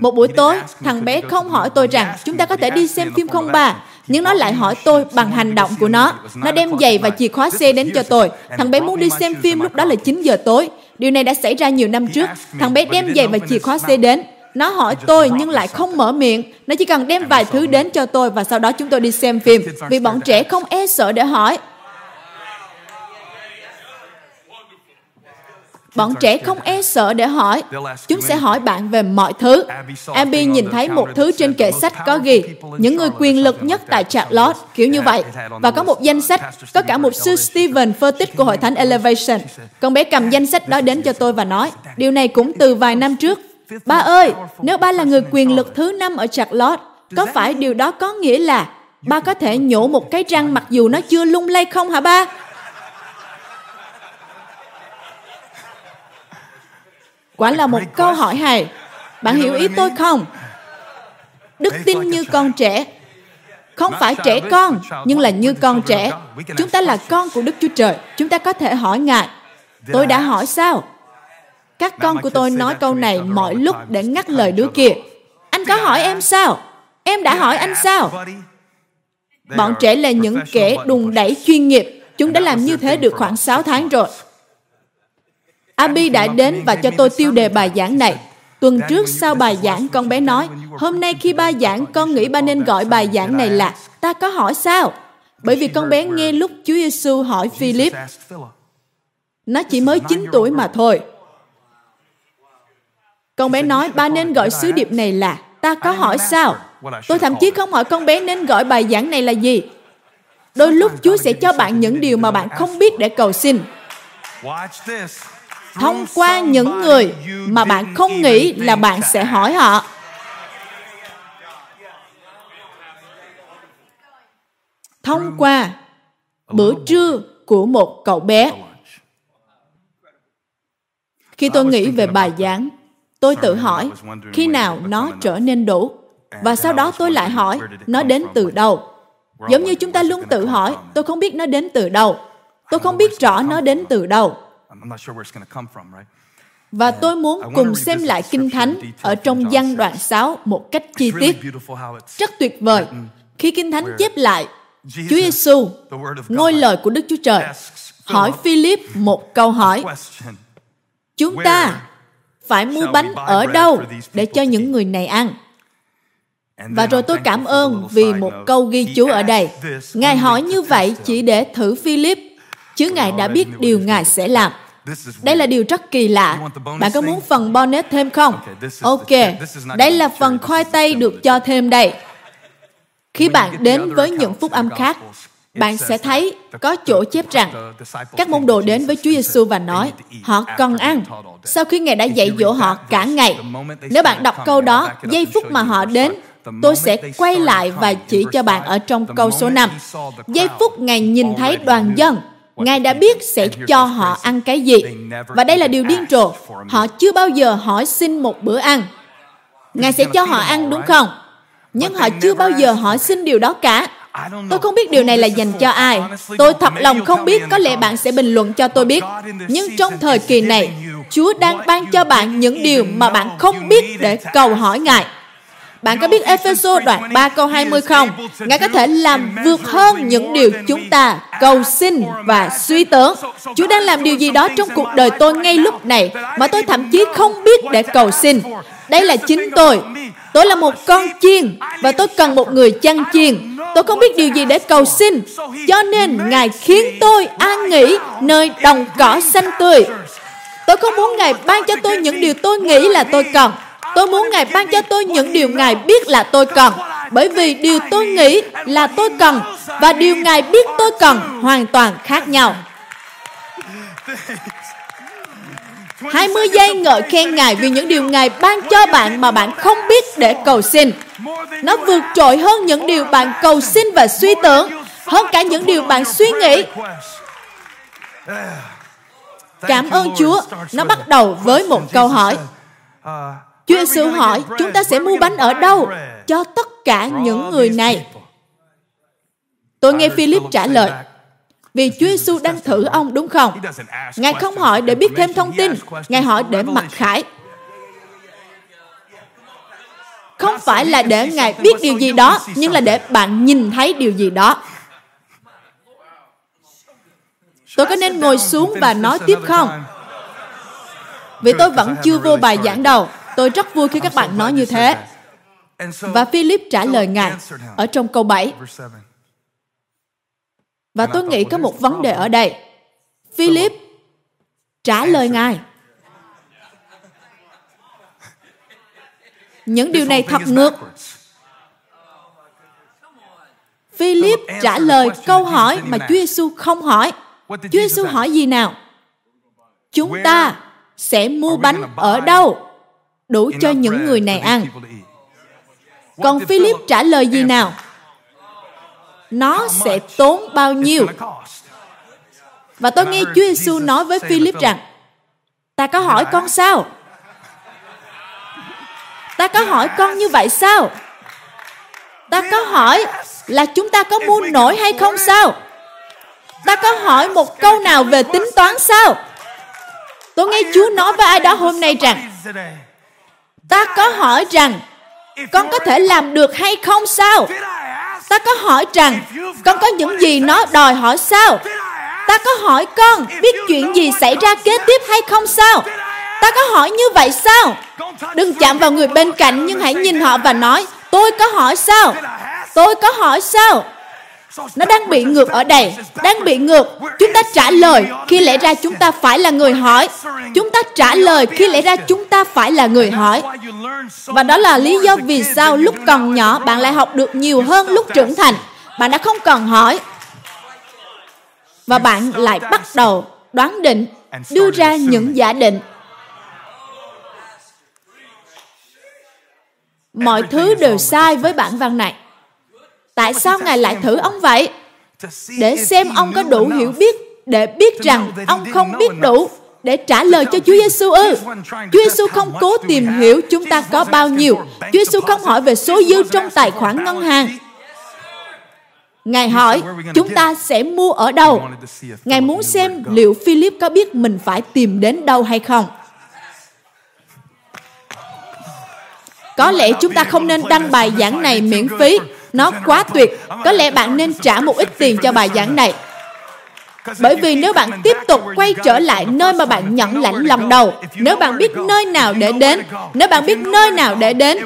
Một buổi tối, thằng bé không hỏi tôi rằng, chúng ta có thể đi xem phim không ba? Nhưng nó lại hỏi tôi bằng hành động của nó. Nó đem giày và chìa khóa xe đến cho tôi. Thằng bé muốn đi xem phim lúc đó là chín giờ tối. Điều này đã xảy ra nhiều năm trước. Thằng bé đem giày và chìa khóa xe đến. Nó hỏi tôi nhưng lại không mở miệng. Nó chỉ cần đem vài thứ đến cho tôi và sau đó chúng tôi đi xem phim. Vì bọn trẻ không e sợ để hỏi. Bọn trẻ không e sợ để hỏi. Chúng sẽ hỏi bạn về mọi thứ. Abby nhìn thấy một thứ trên kệ sách có ghi những người quyền lực nhất tại Charlotte, kiểu như vậy. Và có một danh sách, có cả mục sư Steven Furtick của Hội Thánh Elevation. Con bé cầm danh sách đó đến cho tôi và nói, điều này cũng từ vài năm trước. Ba ơi, nếu ba là người quyền lực thứ năm ở Charlotte, có phải điều đó có nghĩa là ba có thể nhổ một cái răng mặc dù nó chưa lung lay không hả ba? Quả là một câu hỏi hay. Bạn hiểu ý tôi không? Đức tin như con trẻ. Không phải trẻ con, nhưng là như con trẻ. Chúng ta là con của Đức Chúa Trời. Chúng ta có thể hỏi Ngài. Tôi đã hỏi sao? Các con của tôi nói câu này mọi lúc để ngắt lời đứa kia. Anh có hỏi em sao? Em đã hỏi anh sao? Bọn trẻ là những kẻ đùn đẩy chuyên nghiệp. Chúng đã làm như thế được khoảng sáu tháng rồi. Abby đã đến và cho tôi tiêu đề bài giảng này. Tuần trước sau bài giảng, con bé nói, hôm nay khi ba giảng, con nghĩ ba nên gọi bài giảng này là Ta có hỏi sao? Bởi vì con bé nghe lúc Chúa Giêsu hỏi Philip. Nó chỉ mới chín tuổi mà thôi. Con bé nói, ba nên gọi sứ điệp này là Ta có hỏi sao? Tôi thậm chí không hỏi con bé nên gọi bài giảng này là gì. Đôi lúc Chúa sẽ cho bạn những điều mà bạn không biết để cầu xin. Thông qua những người mà bạn không nghĩ là bạn sẽ hỏi họ. thông qua bữa trưa của một cậu bé. Khi tôi nghĩ về bài giảng, tôi tự hỏi khi nào nó trở nên đủ. Và sau đó tôi lại hỏi nó đến từ đâu. Giống như chúng ta luôn tự hỏi, tôi không biết nó đến từ đâu. Tôi không biết rõ nó đến từ đâu. Và tôi muốn cùng xem lại Kinh Thánh ở trong Giăng đoạn sáu một cách chi tiết. Rất tuyệt vời. Khi Kinh Thánh chép lại, Chúa Giêsu, ngôi lời của Đức Chúa Trời, hỏi Philip một câu hỏi. Chúng ta phải mua bánh ở đâu để cho những người này ăn? Và rồi tôi cảm ơn vì một câu ghi chú ở đây. Ngài hỏi như vậy chỉ để thử Philip, chứ Ngài đã biết điều Ngài sẽ làm. Đây là điều rất kỳ lạ. Bạn có muốn phần bonus thêm không? Ok, đây là phần khoai tây được cho thêm đây. Khi bạn đến với những phúc âm khác, bạn sẽ thấy có chỗ chép rằng các môn đồ đến với Chúa Giêsu và nói họ cần ăn sau khi Ngài đã dạy dỗ họ cả ngày. Nếu bạn đọc câu đó, giây phút mà họ đến, tôi sẽ quay lại và chỉ cho bạn ở trong câu số năm. Giây phút Ngài nhìn thấy đoàn dân, Ngài đã biết sẽ cho họ ăn cái gì. Và đây là điều điên rồ. Họ chưa bao giờ hỏi xin một bữa ăn. Ngài sẽ cho họ ăn đúng không? Nhưng họ chưa bao giờ hỏi xin điều đó cả. Tôi không biết điều này là dành cho ai. Tôi thật lòng không biết, có lẽ bạn sẽ bình luận cho tôi biết. Nhưng trong thời kỳ này, Chúa đang ban cho bạn những điều mà bạn không biết để cầu hỏi Ngài. Bạn có biết Ê-phê-sô đoạn ba câu hai mươi không? Ngài có thể làm vượt hơn những điều chúng ta cầu xin và suy tưởng. Chúa đang làm điều gì đó trong cuộc đời tôi ngay lúc này mà tôi thậm chí không biết để cầu xin. Đây là chính tôi. Tôi là một con chiên và tôi cần một người chăn chiên. Tôi không biết điều gì để cầu xin. Cho nên Ngài khiến tôi an nghỉ nơi đồng cỏ xanh tươi. Tôi không muốn Ngài ban cho tôi những điều tôi nghĩ là tôi cần. Tôi muốn Ngài ban cho tôi những điều Ngài biết là tôi cần. Bởi vì điều tôi nghĩ là tôi cần và điều Ngài biết tôi cần hoàn toàn khác nhau. hai mươi giây ngợi khen Ngài vì những điều Ngài ban cho bạn mà bạn không biết để cầu xin. Nó vượt trội hơn những điều bạn cầu xin và suy tưởng, hơn cả những điều bạn suy nghĩ. Cảm ơn Chúa. Nó bắt đầu với một câu hỏi. Chúa Giêsu hỏi, chúng ta sẽ mua bánh ở đâu cho tất cả những người này? Tôi nghe Philip trả lời, vì Chúa Giêsu đang thử ông đúng không? Ngài không hỏi để biết thêm thông tin, Ngài hỏi để mặc khải. Không phải là để Ngài biết điều gì đó, nhưng là để bạn nhìn thấy điều gì đó. Tôi có nên ngồi xuống và nói tiếp không? Vì tôi vẫn chưa vô bài giảng đầu. Tôi rất vui khi các bạn nói như thế. Và Philip trả lời Ngài ở trong câu bảy. Và tôi nghĩ có một vấn đề ở đây. Philip trả lời Ngài. Những điều này thật ngược. Philip trả lời câu hỏi mà Chúa Giêsu không hỏi. Chúa Giêsu hỏi gì nào? Chúng ta sẽ mua bánh ở đâu đủ cho những người này ăn? Còn Philip trả lời gì nào? Nó sẽ tốn bao nhiêu? Và tôi nghe Chúa Giêsu nói với Philip rằng, ta có hỏi con sao? Ta có hỏi con như vậy sao? Ta có hỏi là chúng ta có mua nổi hay không sao? Ta có hỏi một câu nào về tính toán sao? Tôi nghe Chúa nói với ai đó hôm nay rằng, ta có hỏi rằng, con có thể làm được hay không sao? Ta có hỏi rằng, con có những gì nó đòi hỏi sao? Ta có hỏi con biết chuyện gì xảy ra kế tiếp hay không sao? Ta có hỏi như vậy sao? Đừng chạm vào người bên cạnh, nhưng hãy nhìn họ và nói, tôi có hỏi sao? Tôi có hỏi sao? Nó đang bị ngược ở đây. Đang bị ngược. Chúng ta trả lời khi lẽ ra chúng ta phải là người hỏi. Chúng ta trả lời khi lẽ ra chúng ta phải là người hỏi. Và đó là lý do vì sao lúc còn nhỏ bạn lại học được nhiều hơn lúc trưởng thành. Bạn đã không còn hỏi. Và bạn lại bắt đầu đoán định, đưa ra những giả định. Mọi thứ đều sai với bản văn này. Tại sao Ngài lại thử ông vậy? để xem ông có đủ hiểu biết để biết rằng ông không biết đủ để trả lời cho Chúa Giêsu ư? Chúa Giêsu không cố tìm hiểu chúng ta có bao nhiêu. Chúa Giêsu không hỏi về số dư trong tài khoản ngân hàng. Ngài hỏi, chúng ta sẽ mua ở đâu? Ngài muốn xem liệu Philip có biết mình phải tìm đến đâu hay không. Có lẽ chúng ta không nên đăng bài giảng này miễn phí. Nó quá tuyệt. Có lẽ bạn nên trả một ít tiền cho bài giảng này. Bởi vì nếu bạn tiếp tục quay trở lại nơi mà bạn nhận lãnh lần đầu, nếu bạn biết nơi nào để đến, nếu bạn biết nơi nào để đến,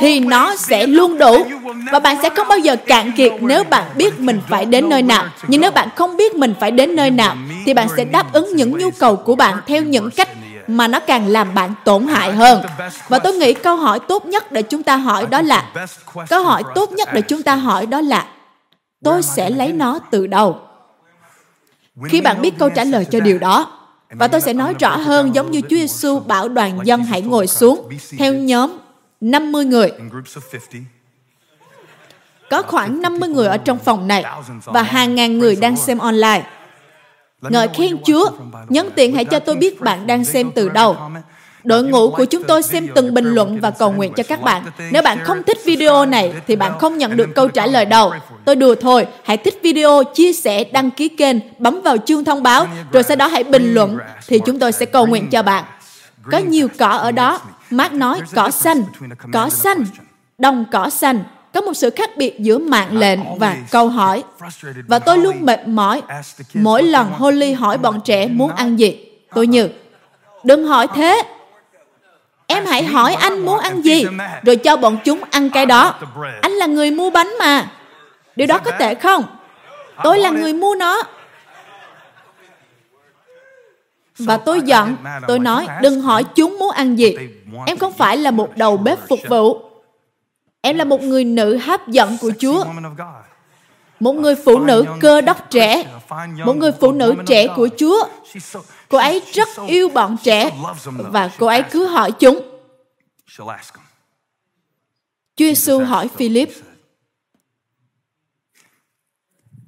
thì nó sẽ luôn đủ. Và bạn sẽ không bao giờ cạn kiệt nếu bạn biết mình phải đến nơi nào. Nhưng nếu bạn không biết mình phải đến nơi nào, thì bạn sẽ đáp ứng những nhu cầu của bạn theo những cách mà nó càng làm bạn tổn hại hơn. Và tôi nghĩ câu hỏi tốt nhất để chúng ta hỏi đó là, câu hỏi tốt nhất để chúng ta hỏi đó là, tôi sẽ lấy nó từ đâu? Khi bạn biết câu trả lời cho điều đó, và tôi sẽ nói rõ hơn giống như Chúa Giêsu bảo đoàn dân hãy ngồi xuống theo nhóm năm mươi người. Có khoảng năm mươi người ở trong phòng này và hàng ngàn ngngười đang xem online. Ngợi khen Chúa, nhấn tiền hãy cho tôi biết bạn đang xem từ đâu. Đội ngũ của chúng tôi xem từng bình luận và cầu nguyện cho các bạn. Nếu bạn không thích video này, thì bạn không nhận được câu trả lời đâu. Tôi đùa thôi, hãy thích video, chia sẻ, đăng ký kênh, bấm vào chuông thông báo, rồi sau đó hãy bình luận, thì chúng tôi sẽ cầu nguyện cho bạn. Có nhiều cỏ ở đó. Mark nói, cỏ xanh, cỏ xanh, đồng cỏ xanh. Có một sự khác biệt giữa mạng lệnh và câu hỏi. Và tôi luôn mệt mỏi. Mỗi lần Holly hỏi bọn trẻ muốn ăn gì, tôi như, đừng hỏi thế. Em hãy hỏi anh muốn ăn gì, rồi cho bọn chúng ăn cái đó. Anh là người mua bánh mà. Điều đó có tệ không? Tôi là người mua nó. Và tôi giận, tôi nói, đừng hỏi chúng muốn ăn gì. Em không phải là một đầu bếp phục vụ. Em là một người nữ hấp dẫn của Chúa. Một người phụ nữ cơ đốc trẻ. Một người phụ nữ trẻ của Chúa. Cô ấy rất yêu bọn trẻ và cô ấy cứ hỏi chúng. Chúa Giêsu hỏi Philip.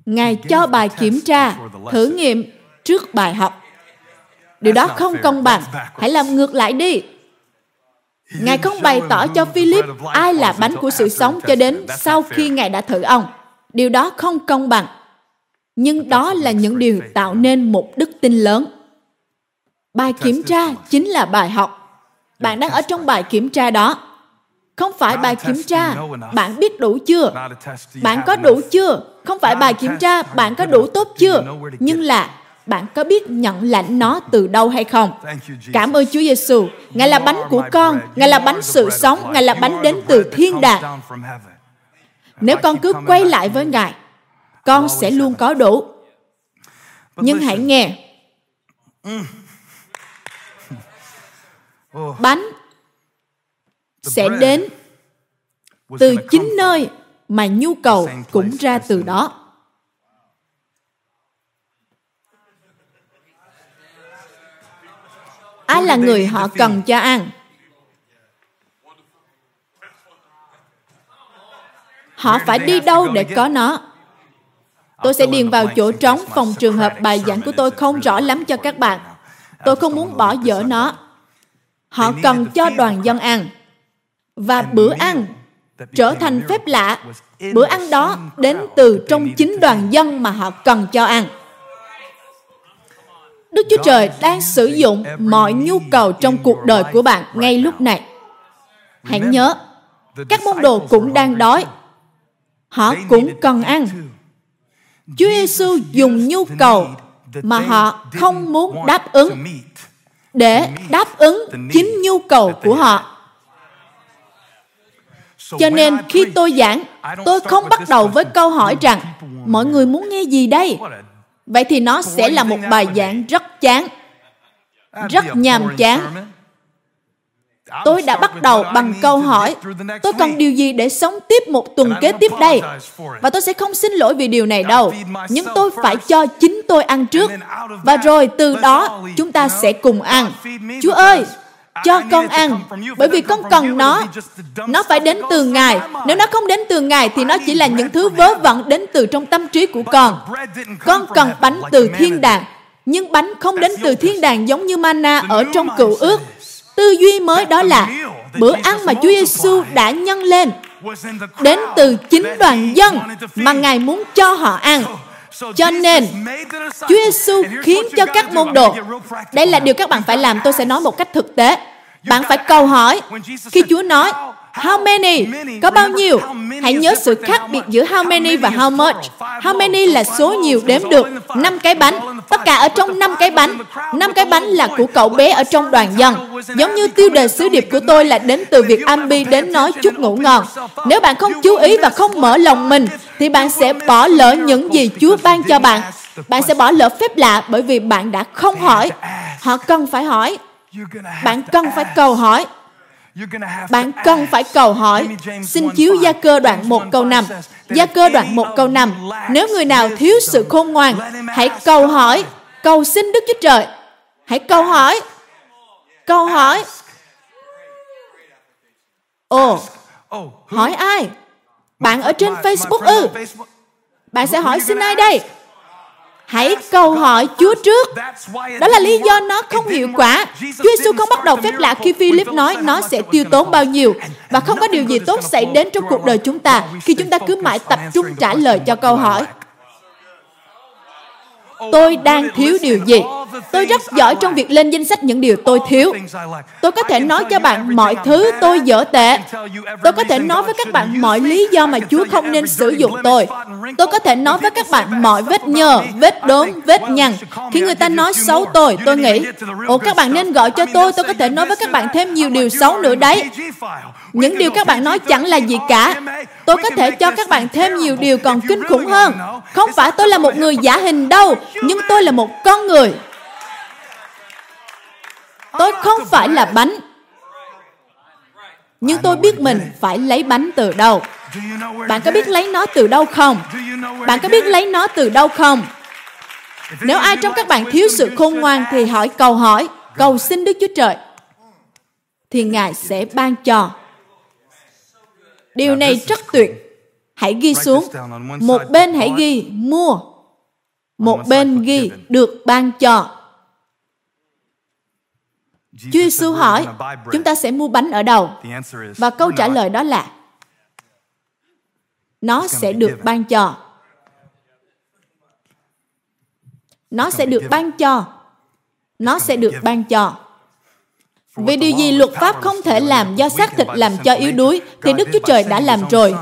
Ngài cho bài kiểm tra, thử nghiệm trước bài học. Điều đó không công bằng. Hãy làm ngược lại đi. Ngài không bày tỏ cho Philip ai là bánh của sự sống cho đến sau khi Ngài đã thử ông. Điều đó không công bằng. Nhưng đó là những điều tạo nên một đức tin lớn. Bài kiểm tra chính là bài học. Bạn đang ở trong bài kiểm tra đó. Không phải bài kiểm tra, bạn biết đủ chưa? Bạn có đủ chưa? Không phải bài kiểm tra, bạn có đủ tốt chưa? Nhưng là bạn có biết nhận lãnh nó từ đâu hay không? Cảm ơn Chúa Giêsu. Ngài là bánh của con, Ngài là bánh sự sống, Ngài là bánh đến từ thiên đàng. Nếu con cứ quay lại với Ngài, con sẽ luôn có đủ. Nhưng hãy nghe. Bánh sẽ đến từ chính nơi mà nhu cầu cũng ra từ đó. Ai là người họ cần cho ăn? Họ phải đi đâu để có nó? Tôi sẽ điền vào chỗ trống phòng trường hợp bài giảng của tôi không rõ lắm cho các bạn. Tôi không muốn bỏ dở nó. Họ cần cho đoàn dân ăn. Và bữa ăn trở thành phép lạ. Bữa ăn đó đến từ trong chính đoàn dân mà họ cần cho ăn. Đức Chúa Trời đang sử dụng mọi nhu cầu trong cuộc đời của bạn ngay lúc này. Hãy nhớ, các môn đồ cũng đang đói. Họ cũng cần ăn. Chúa Giêsu dùng nhu cầu mà họ không muốn đáp ứng để đáp ứng chính nhu cầu của họ. Cho nên khi tôi giảng, tôi không bắt đầu với câu hỏi rằng mọi người muốn nghe gì đây? Vậy thì nó sẽ là một bài giảng rất chán, rất nhàm chán. Tôi đã bắt đầu bằng câu hỏi, tôi cần điều gì để sống tiếp một tuần kế tiếp đây? Và tôi sẽ không xin lỗi vì điều này đâu, nhưng tôi phải cho chính tôi ăn trước. Và rồi từ đó, chúng ta sẽ cùng ăn. Chúa ơi, cho con ăn, bởi vì con cần nó. Nó phải đến từ Ngài. Nếu nó không đến từ Ngài thì nó chỉ là những thứ vớ vẩn đến từ trong tâm trí của con. Con cần bánh từ thiên đàng, nhưng bánh không đến từ thiên đàng giống như manna ở trong Cựu Ước. Tư duy mới đó là bữa ăn mà Chúa Giêsu đã nhân lên đến từ chính đoàn dân mà Ngài muốn cho họ ăn. Cho nên, Chúa Giêsu khiến cho các môn đồ, đây là điều các bạn phải làm, tôi sẽ nói một cách thực tế. Bạn phải cầu hỏi, khi Chúa nói, how many, có bao nhiêu? Hãy nhớ sự khác biệt giữa how many và how much. How many là số nhiều đếm được, năm cái bánh, tất cả ở trong năm cái bánh. năm cái bánh là của cậu bé ở trong đoàn dân. Giống như tiêu đề sứ điệp của tôi là đến từ việc Ambi đến nói chút ngủ ngon. Nếu bạn không chú ý và không mở lòng mình, thì bạn sẽ bỏ lỡ những gì Chúa ban cho bạn. Bạn sẽ bỏ lỡ phép lạ bởi vì bạn đã không hỏi. Họ cần phải hỏi. Bạn cần phải cầu hỏi. Bạn cần phải cầu hỏi. Xin chiếu Gia Cơ đoạn một câu năm. Gia Cơ đoạn một câu năm. Nếu người nào thiếu sự khôn ngoan, hãy cầu hỏi, cầu xin Đức Chúa Trời. Hãy cầu hỏi. Cầu hỏi. Ồ, hỏi ai? Bạn ở trên Facebook ư? Ừ. Bạn sẽ hỏi xin ai đây? Hãy cầu hỏi Chúa trước. Đó là lý do nó không hiệu quả. Chúa Giêsu không bắt đầu phép lạ khi Philip nói nó sẽ tiêu tốn bao nhiêu. Và không có điều gì tốt xảy đến trong cuộc đời chúng ta khi chúng ta cứ mãi tập trung trả lời cho câu hỏi. Tôi đang thiếu điều gì? Tôi rất giỏi trong việc lên danh sách những điều tôi thiếu. Tôi có thể nói cho bạn mọi thứ tôi dở tệ. Tôi có thể nói với các bạn mọi lý do mà Chúa không nên sử dụng tôi. Tôi có thể nói với các bạn mọi vết nhơ, vết đốm, vết nhăn. Khi người ta nói xấu tôi, tôi nghĩ, ồ, các bạn nên gọi cho tôi, tôi có thể nói với các bạn thêm nhiều điều xấu nữa đấy. Những điều các bạn nói chẳng là gì cả. Tôi có thể cho các bạn thêm nhiều điều còn kinh khủng hơn. Không phải tôi là một người giả hình đâu, nhưng tôi là một con người. Tôi không phải là bánh, nhưng tôi biết mình phải lấy bánh từ đâu. Bạn có biết lấy nó từ đâu không? Bạn có biết lấy nó từ đâu không? Nếu ai trong các bạn thiếu sự khôn ngoan thì hỏi cầu hỏi, cầu xin Đức Chúa Trời, thì Ngài sẽ ban cho. Điều này rất tuyệt. Hãy ghi xuống. Một bên hãy ghi mua, một bên ghi được ban cho. Chúa Giêsu hỏi, chúng ta sẽ mua bánh ở đâu? Và câu trả lời đó là, nó sẽ được ban cho. Nó sẽ được ban cho. Nó sẽ được ban cho. Vì điều gì luật pháp không thể làm do xác thịt làm cho yếu đuối, thì Đức Chúa Trời đã làm rồi.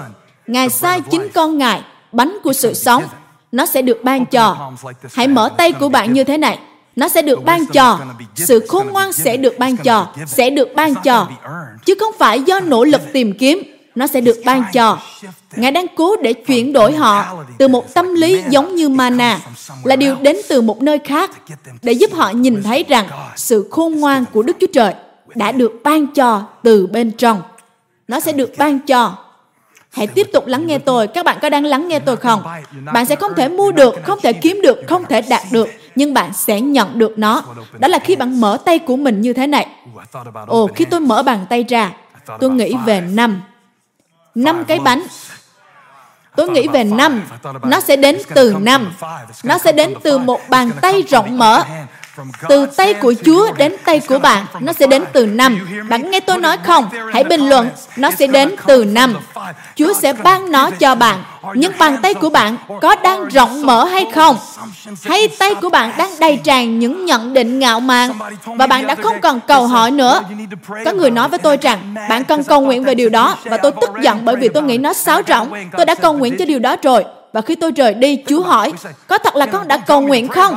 Ngài sai chính con Ngài, bánh của sự sống. Nó sẽ được ban cho. Hãy mở tay của bạn như thế này. Nó sẽ được ban cho. Sự khôn ngoan sẽ được ban cho. Sẽ được ban cho. Chứ không phải do nỗ lực tìm kiếm. Nó sẽ được ban cho. Ngài đang cố để chuyển đổi họ từ một tâm lý giống như manna, là điều đến từ một nơi khác, để giúp họ nhìn thấy rằng sự khôn ngoan của Đức Chúa Trời đã được ban cho từ bên trong. Nó sẽ được ban cho. Hãy tiếp tục lắng nghe tôi. Các bạn có đang lắng nghe tôi không? Bạn sẽ không thể mua được, không thể kiếm được, không thể đạt được, nhưng bạn sẽ nhận được nó. Đó là khi bạn mở tay của mình như thế này. Ồ, khi tôi mở bàn tay ra, tôi nghĩ về năm. Năm cái bánh. Tôi nghĩ về năm. Nó sẽ đến từ năm. Nó sẽ đến từ một bàn tay rộng mở. Từ tay của Chúa đến tay của bạn, nó sẽ đến từ năm. Bạn nghe tôi nói không? Hãy bình luận, nó sẽ đến từ năm. Chúa sẽ ban nó cho bạn. Nhưng bàn tay của bạn có đang rộng mở hay không? Hay tay của bạn đang đầy tràn những nhận định ngạo mạn và bạn đã không còn cầu hỏi nữa? Có người nói với tôi rằng, bạn cần cầu nguyện về điều đó, và tôi tức giận bởi vì tôi nghĩ nó sáo rỗng. Tôi đã cầu nguyện cho điều đó rồi. Và khi tôi rời đi, Chúa hỏi, có thật là con đã cầu nguyện không?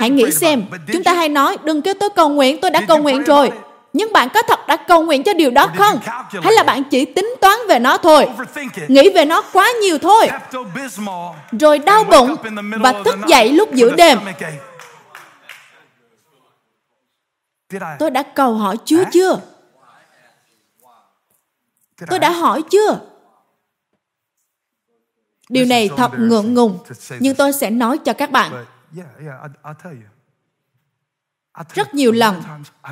Hãy nghĩ xem, chúng ta hay nói, đừng kêu tôi cầu nguyện, tôi đã cầu nguyện rồi. Nhưng bạn có thật đã cầu nguyện cho điều đó không? Hay là bạn chỉ tính toán về nó thôi, nghĩ về nó quá nhiều thôi, rồi đau bụng và thức dậy lúc giữa đêm? Tôi đã cầu hỏi Chúa chưa? Tôi đã hỏi chưa? Điều này thật ngượng ngùng, nhưng tôi sẽ nói cho các bạn. Rất nhiều lần,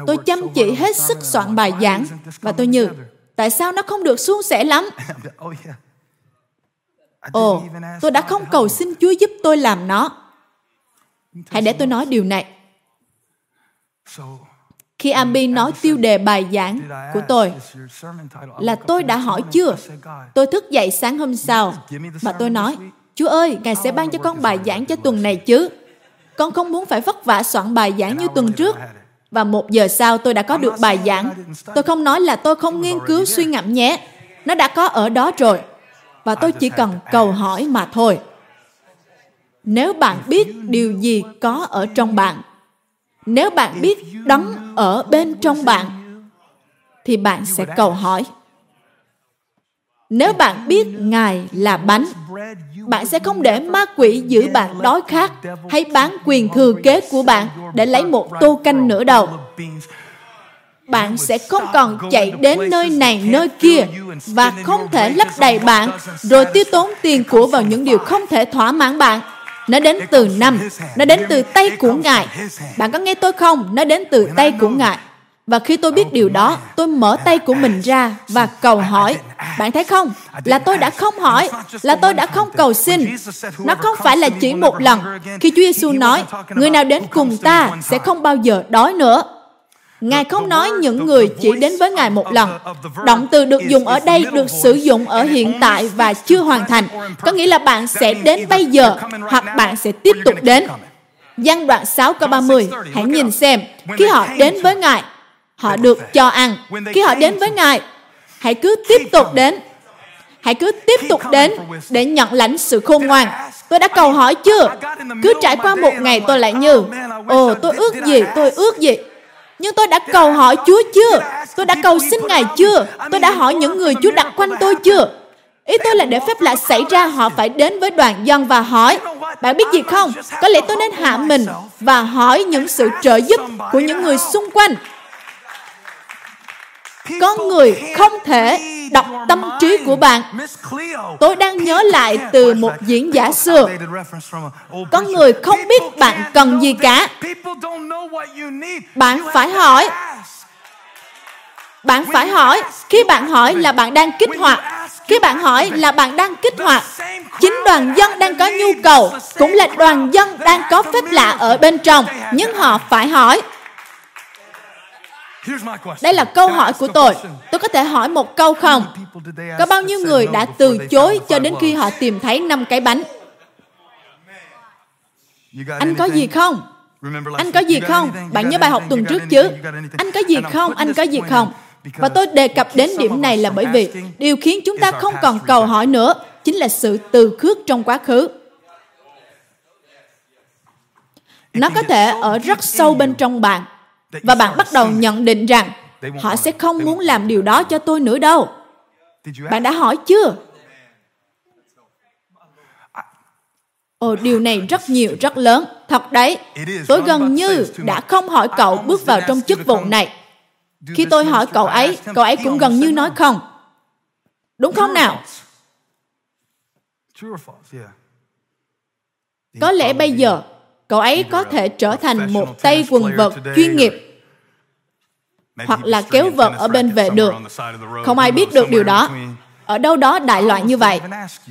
tôi chăm chỉ hết sức soạn bài giảng và tôi như, tại sao nó không được suôn sẻ lắm? Ồ, oh, tôi đã không cầu xin Chúa giúp tôi làm nó. Hãy để tôi nói điều này. Khi Abi nói tiêu đề bài giảng của tôi là tôi đã hỏi chưa? Tôi thức dậy sáng hôm sau và tôi nói, Chúa ơi, Ngài sẽ ban cho con bài giảng cho tuần này chứ. Con không muốn phải vất vả soạn bài giảng như tuần trước. Và một giờ sau tôi đã có được bài giảng. Tôi không nói là tôi không nghiên cứu suy ngẫm nhé. Nó đã có ở đó rồi. Và tôi chỉ cần cầu hỏi mà thôi. Nếu bạn biết điều gì có ở trong bạn, nếu bạn biết đấng ở bên trong bạn, thì bạn sẽ cầu hỏi. Nếu bạn biết Ngài là bánh, bạn sẽ không để ma quỷ giữ bạn đói khát hay bán quyền thừa kế của bạn để lấy một tô canh nửa đầu. Bạn sẽ không còn chạy đến nơi này, nơi kia và không thể lấp đầy bạn rồi tiêu tốn tiền của vào những điều không thể thỏa mãn bạn. Nó đến từ năm, nó đến từ tay của Ngài. Bạn có nghe tôi không? Nó đến từ tay của Ngài. Và khi tôi biết điều đó, tôi mở tay của mình ra và cầu hỏi. Bạn thấy không? Là tôi đã không hỏi, là tôi đã không cầu xin. Nó không phải là chỉ một lần. Khi Chúa Giêsu nói, người nào đến cùng ta sẽ không bao giờ đói nữa. Ngài không nói những người chỉ đến với Ngài một lần. Động từ được dùng ở đây được sử dụng ở hiện tại và chưa hoàn thành. Có nghĩa là bạn sẽ đến bây giờ hoặc bạn sẽ tiếp tục đến. Giăng đoạn sáu câu ba mươi, hãy nhìn xem. Khi họ đến với Ngài, họ được cho ăn. Khi họ đến với Ngài, hãy cứ tiếp tục đến. Hãy cứ tiếp tục đến để nhận lãnh sự khôn ngoan. Tôi đã cầu hỏi chưa? Cứ trải qua một ngày tôi lại như, ồ, tôi ước gì, tôi ước gì. Nhưng tôi đã cầu hỏi Chúa chưa? Tôi đã cầu xin Ngài chưa? Tôi đã hỏi những người Chúa đặt quanh tôi chưa? Ý tôi là để phép lạ xảy ra, họ phải đến với đoàn dân và hỏi. Bạn biết gì không? Có lẽ tôi nên hạ mình và hỏi những sự trợ giúp của những người xung quanh. Con người không thể đọc tâm trí của bạn. Tôi đang nhớ lại từ một diễn giả xưa. Con người không biết bạn cần gì cả. Bạn phải hỏi. Bạn phải hỏi. Khi bạn hỏi là bạn đang kích hoạt. Khi bạn hỏi là bạn đang kích hoạt. Chính đoàn dân đang có nhu cầu, cũng là đoàn dân đang có phép lạ ở bên trong, nhưng họ phải hỏi. Đây là câu hỏi của tôi. Tôi có thể hỏi một câu không? Có bao nhiêu người đã từ chối cho đến khi họ tìm thấy năm cái bánh? Anh có gì không? Anh có gì không? Bạn nhớ bài học tuần trước chứ? Anh có gì không? Anh có gì không? Và tôi đề cập đến điểm này là bởi vì điều khiến chúng ta không còn cầu hỏi nữa chính là sự từ khước trong quá khứ. Nó có thể ở rất sâu bên trong bạn. Và bạn bắt đầu nhận định rằng họ sẽ không muốn làm điều đó cho tôi nữa đâu. Bạn đã hỏi chưa? Ồ, điều này rất nhiều, rất lớn. Thật đấy, tôi gần như đã không hỏi cậu bước vào trong chức vụ này. Khi tôi hỏi cậu ấy, cậu ấy cũng gần như nói không. Đúng không nào? Có lẽ bây giờ, cậu ấy có thể trở thành một tay quần vợt chuyên nghiệp hoặc là kéo vợt ở bên vệ đường. Không ai biết được điều đó. Ở đâu đó đại loại như vậy.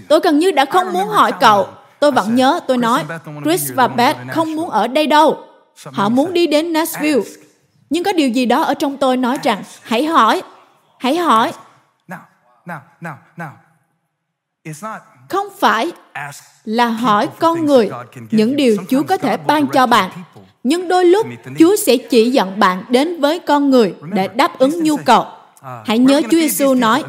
Tôi gần như đã không muốn hỏi cậu. Tôi vẫn nhớ, tôi nói, Chris và Beth không muốn ở đây đâu. Họ muốn đi đến Nashville. Nhưng có điều gì đó ở trong tôi nói rằng, hãy hỏi, hãy hỏi. Không phải là hỏi con người những điều Chúa có thể ban cho bạn, nhưng đôi lúc Chúa sẽ chỉ dẫn bạn đến với con người để đáp ứng nhu cầu. Hãy nhớ Chúa Giêsu nói,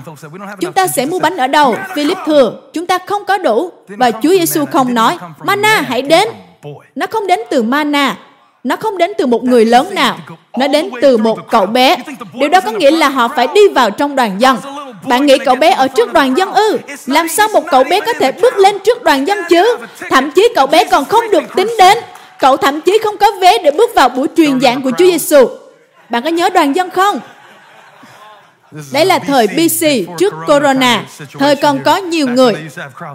chúng ta sẽ mua bánh ở đâu? Philip thừa, chúng ta không có đủ. Và Chúa Giêsu không nói, Mana, hãy đến. Nó không đến từ Mana. Nó không đến từ một người lớn nào. Nó đến từ một cậu bé. Điều đó có nghĩa là họ phải đi vào trong đoàn dân. Bạn nghĩ cậu bé ở trước đoàn dân ư? Ừ. Làm sao một cậu bé có thể bước lên trước đoàn dân chứ? Thậm chí cậu bé còn không được tính đến. Cậu thậm chí không có vé để bước vào buổi truyền giảng của Chúa Giêsu. Bạn có nhớ đoàn dân không? Đấy là thời bê xê trước Corona. Thời còn có nhiều người.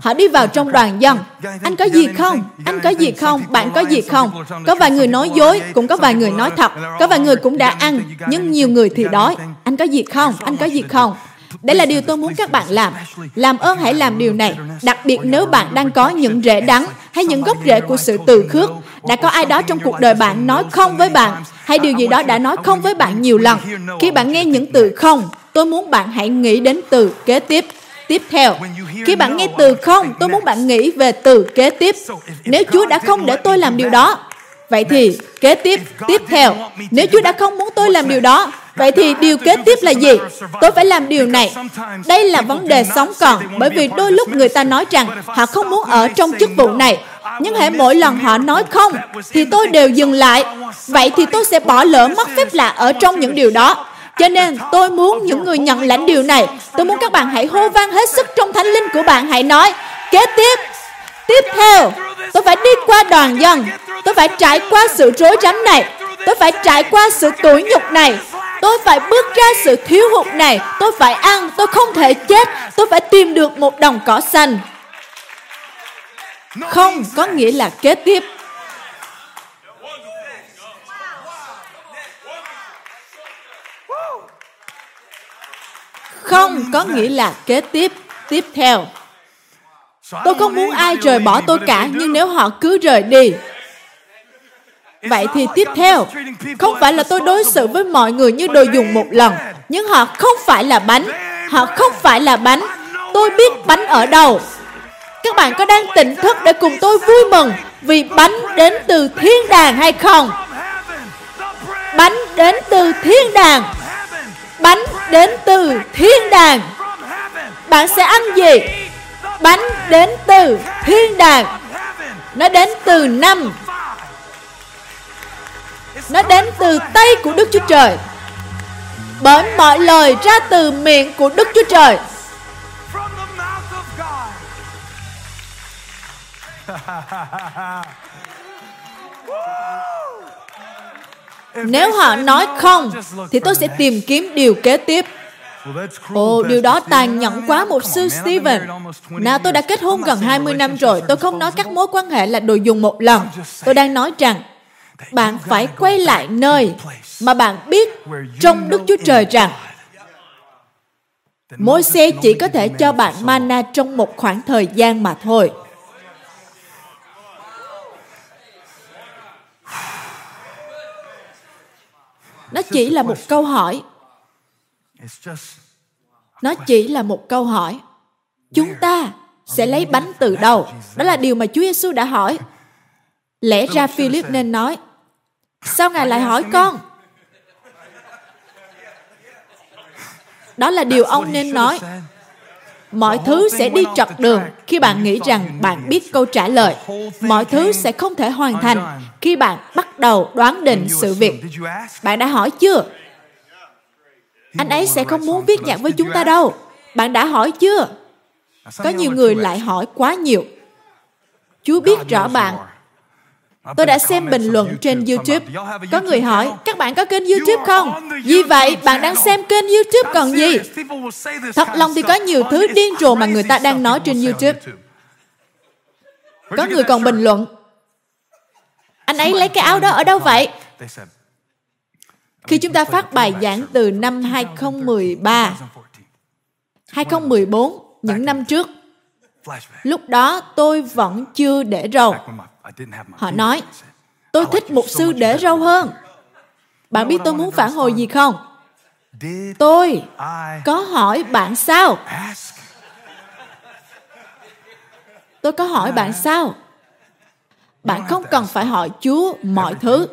Họ đi vào trong đoàn dân. Anh có gì không? Anh có gì không? Bạn có gì không? Có vài người nói dối, cũng có vài người nói thật. Có vài người cũng đã ăn, nhưng nhiều người thì đói. Anh có gì không? Anh có gì không? Đây là điều tôi muốn các bạn làm. Làm ơn hãy làm điều này. Đặc biệt nếu bạn đang có những rễ đắng hay những gốc rễ của sự tự khước. Đã có ai đó trong cuộc đời bạn nói không với bạn, hay điều gì đó đã nói không với bạn nhiều lần. Khi bạn nghe những từ không, tôi muốn bạn hãy nghĩ đến từ kế tiếp. Tiếp theo, khi bạn nghe từ không, tôi muốn bạn nghĩ về từ kế tiếp. Nếu Chúa đã không để tôi làm điều đó, vậy thì kế tiếp, tiếp theo. Nếu Chúa đã không muốn tôi làm điều đó, vậy thì điều kế tiếp là gì? Tôi phải làm điều này. Đây là vấn đề sống còn, bởi vì đôi lúc người ta nói rằng họ không muốn ở trong chức vụ này. Nhưng hễ mỗi lần họ nói không, thì tôi đều dừng lại. Vậy thì tôi sẽ bỏ lỡ mất phép lạ ở trong những điều đó. Cho nên, tôi muốn những người nhận lãnh điều này. Tôi muốn các bạn hãy hô vang hết sức trong thánh linh của bạn. Hãy nói, kế tiếp, tiếp theo. Tôi phải đi qua đoàn dân. Tôi phải trải qua sự rối rắm này. Tôi phải trải qua sự tủi nhục này. Tôi phải bước ra sự thiếu hụt này. Tôi phải ăn. Tôi không thể chết. Tôi phải tìm được một đồng cỏ xanh. Không có nghĩa là kế tiếp. Không có nghĩa là kế tiếp, tiếp theo. Tôi không muốn ai rời bỏ tôi cả, nhưng nếu họ cứ rời đi, vậy thì tiếp theo. Không phải là tôi đối xử với mọi người như đồ dùng một lần, nhưng họ không phải là bánh. Họ không phải là bánh. Tôi biết bánh ở đâu. Các bạn có đang tỉnh thức để cùng tôi vui mừng vì bánh đến từ thiên đàng hay không? Bánh đến từ thiên đàng. Bánh đến từ thiên đàng. Bạn sẽ ăn gì? Bánh đến từ thiên đàng. Nó đến từ năm. Nó đến từ tay của Đức Chúa Trời. Bởi mọi lời ra từ miệng của Đức Chúa Trời. Nếu họ nói không, thì tôi sẽ tìm kiếm điều kế tiếp. Ồ, điều đó tàn nhẫn quá, mục sư Steven. Nào, tôi đã kết hôn gần hai mươi năm rồi. Tôi không nói các mối quan hệ là đồ dùng một lần. Tôi đang nói rằng, bạn phải quay lại nơi mà bạn biết trong Đức Chúa Trời rằng mỗi xe chỉ có thể cho bạn mana trong một khoảng thời gian mà thôi. Nó chỉ là một câu hỏi. Nó chỉ là một câu hỏi. Chúng ta sẽ lấy bánh từ đâu? Đó là điều mà Chúa Giêsu đã hỏi. Lẽ ra Philip nên nói, sao Ngài lại hỏi con? Đó là điều ông nên nói. Mọi thứ sẽ đi trật đường khi bạn nghĩ rằng bạn biết câu trả lời. Mọi thứ sẽ không thể hoàn thành khi bạn bắt đầu đoán định sự việc. Bạn đã hỏi chưa? Anh ấy sẽ không muốn viết nhạc với chúng ta đâu. Bạn đã hỏi chưa? Có nhiều người lại hỏi quá nhiều. Chúa biết rõ bạn. Tôi đã xem bình luận trên YouTube. Có người hỏi, các bạn có kênh YouTube không? Vì vậy, bạn đang xem kênh YouTube còn gì? Thật lòng thì có nhiều thứ điên rồ mà người ta đang nói trên YouTube. Có người còn bình luận, anh ấy lấy cái áo đó ở đâu vậy? Khi chúng ta phát bài giảng từ năm hai không một ba, hai không một bốn, những năm trước, lúc đó tôi vẫn chưa để râu. Họ nói, tôi thích mục sư để râu hơn. Bạn biết tôi muốn phản hồi gì không? Tôi có hỏi bạn sao? Tôi có hỏi bạn sao? Bạn không cần phải hỏi Chúa mọi thứ.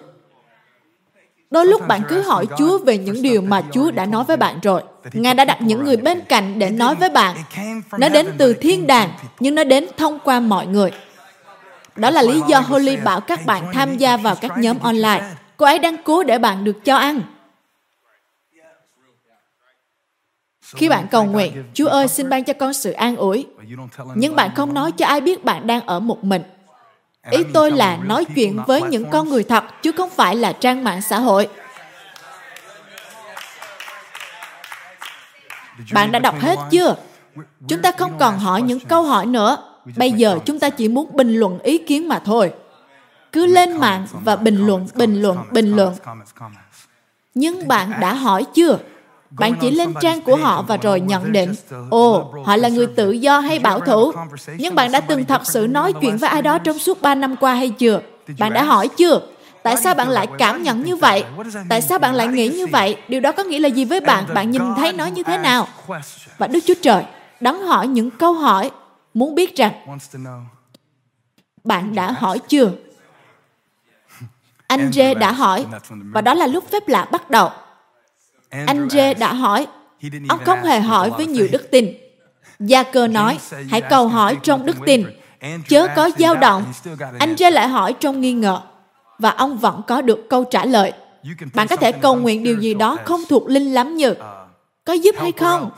Đôi lúc bạn cứ hỏi Chúa về những điều mà Chúa đã nói với bạn rồi. Ngài đã đặt những người bên cạnh để nói với bạn. Nó đến từ thiên đàng, nhưng nó đến thông qua mọi người. Đó là lý do Holly bảo các bạn tham gia vào các nhóm online. Cô ấy đang cố để bạn được cho ăn. Khi bạn cầu nguyện, Chúa ơi, xin ban cho con sự an ủi. Nhưng bạn không nói cho ai biết bạn đang ở một mình. Ý tôi là nói chuyện với những con người thật, chứ không phải là trang mạng xã hội. Bạn đã đọc hết chưa? Chúng ta không còn hỏi những câu hỏi nữa. Bây giờ chúng ta chỉ muốn bình luận ý kiến mà thôi. Cứ lên mạng và bình luận, bình luận, bình luận. Nhưng bạn đã hỏi chưa? Bạn chỉ lên trang của họ và rồi nhận định, ồ, họ là người tự do hay bảo thủ. Nhưng bạn đã từng thật sự nói chuyện với ai đó trong suốt ba năm qua hay chưa? Bạn đã hỏi chưa? Tại sao bạn lại cảm nhận như vậy? Tại sao bạn lại nghĩ như vậy? Điều đó có nghĩa là gì với bạn? Bạn nhìn thấy nó như thế nào? Và Đức Chúa Trời đón hỏi những câu hỏi, muốn biết rằng bạn đã hỏi chưa? Anh Rê đã hỏi, và đó là lúc phép lạ bắt đầu. Anh Rê đã hỏi, ông không hề hỏi với nhiều đức tin. Gia-cơ nói, hãy cầu hỏi trong đức tin, chớ có dao động. Anh Rê lại hỏi trong nghi ngờ, và ông vẫn có được câu trả lời. Bạn có thể cầu nguyện điều gì đó không thuộc linh lắm như, có giúp hay không?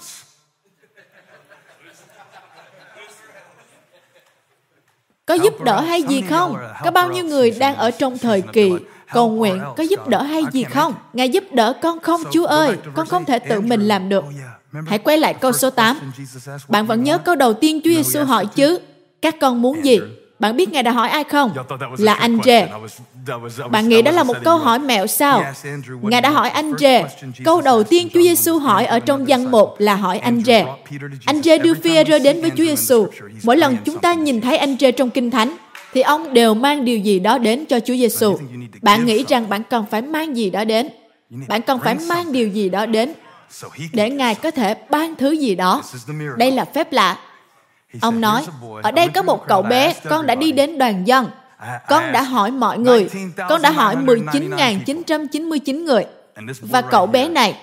Có giúp đỡ hay gì không? Có bao nhiêu người đang ở trong thời kỳ cầu nguyện, có giúp đỡ hay gì không? Ngài giúp đỡ con không, Chúa ơi? Con không thể tự mình làm được. Hãy quay lại câu số tám. Bạn vẫn nhớ câu đầu tiên Chúa Giêsu hỏi chứ? Các con muốn gì? Bạn biết Ngài đã hỏi ai không? Là anh Rê. Bạn nghĩ đó là một câu hỏi mẹo sao? Ngài đã hỏi anh Rê. Câu đầu tiên Chúa Giêsu hỏi ở trong Giăng một là hỏi anh Rê. Anh Rê đưa Phi-e-rơ đến với Chúa Giêsu. Mỗi lần chúng ta nhìn thấy anh Rê trong Kinh Thánh, thì ông đều mang điều gì đó đến cho Chúa Giêsu. Bạn nghĩ rằng bạn cần phải mang gì đó đến. Bạn cần phải mang điều gì đó đến để Ngài có thể ban thứ gì đó. Đây là phép lạ. Ông nói, ở đây có một cậu bé, con đã đi đến đoàn dân. Con đã hỏi mọi người. Con đã hỏi mười chín nghìn chín trăm chín mươi chín người. Và cậu bé này.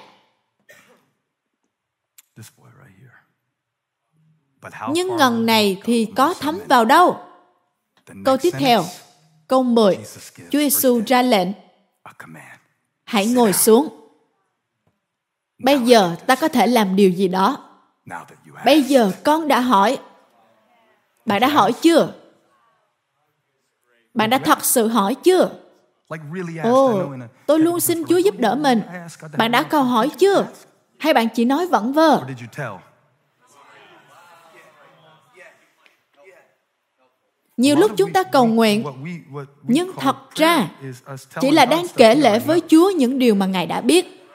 Nhưng ngần này thì có thấm vào đâu? Câu tiếp theo, câu mười, Chúa Giêsu ra lệnh. Hãy ngồi xuống. Bây giờ ta có thể làm điều gì đó. Bây giờ con đã hỏi. Bạn đã hỏi chưa? Bạn đã thật sự hỏi chưa? Ồ, tôi luôn xin Chúa giúp đỡ mình. Bạn đã cầu hỏi chưa? Hay bạn chỉ nói vẩn vơ? Nhiều lúc chúng ta cầu nguyện, nhưng thật ra chỉ là đang kể lể với Chúa những điều mà Ngài đã biết,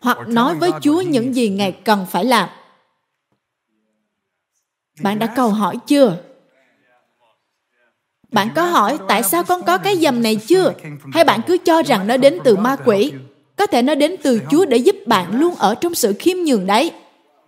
hoặc nói với Chúa những gì Ngài cần phải làm. Bạn đã cầu hỏi chưa? Bạn có hỏi tại sao con có cái dầm này chưa? Hay bạn cứ cho rằng nó đến từ ma quỷ? Có thể nó đến từ Chúa để giúp bạn luôn ở trong sự khiêm nhường đấy.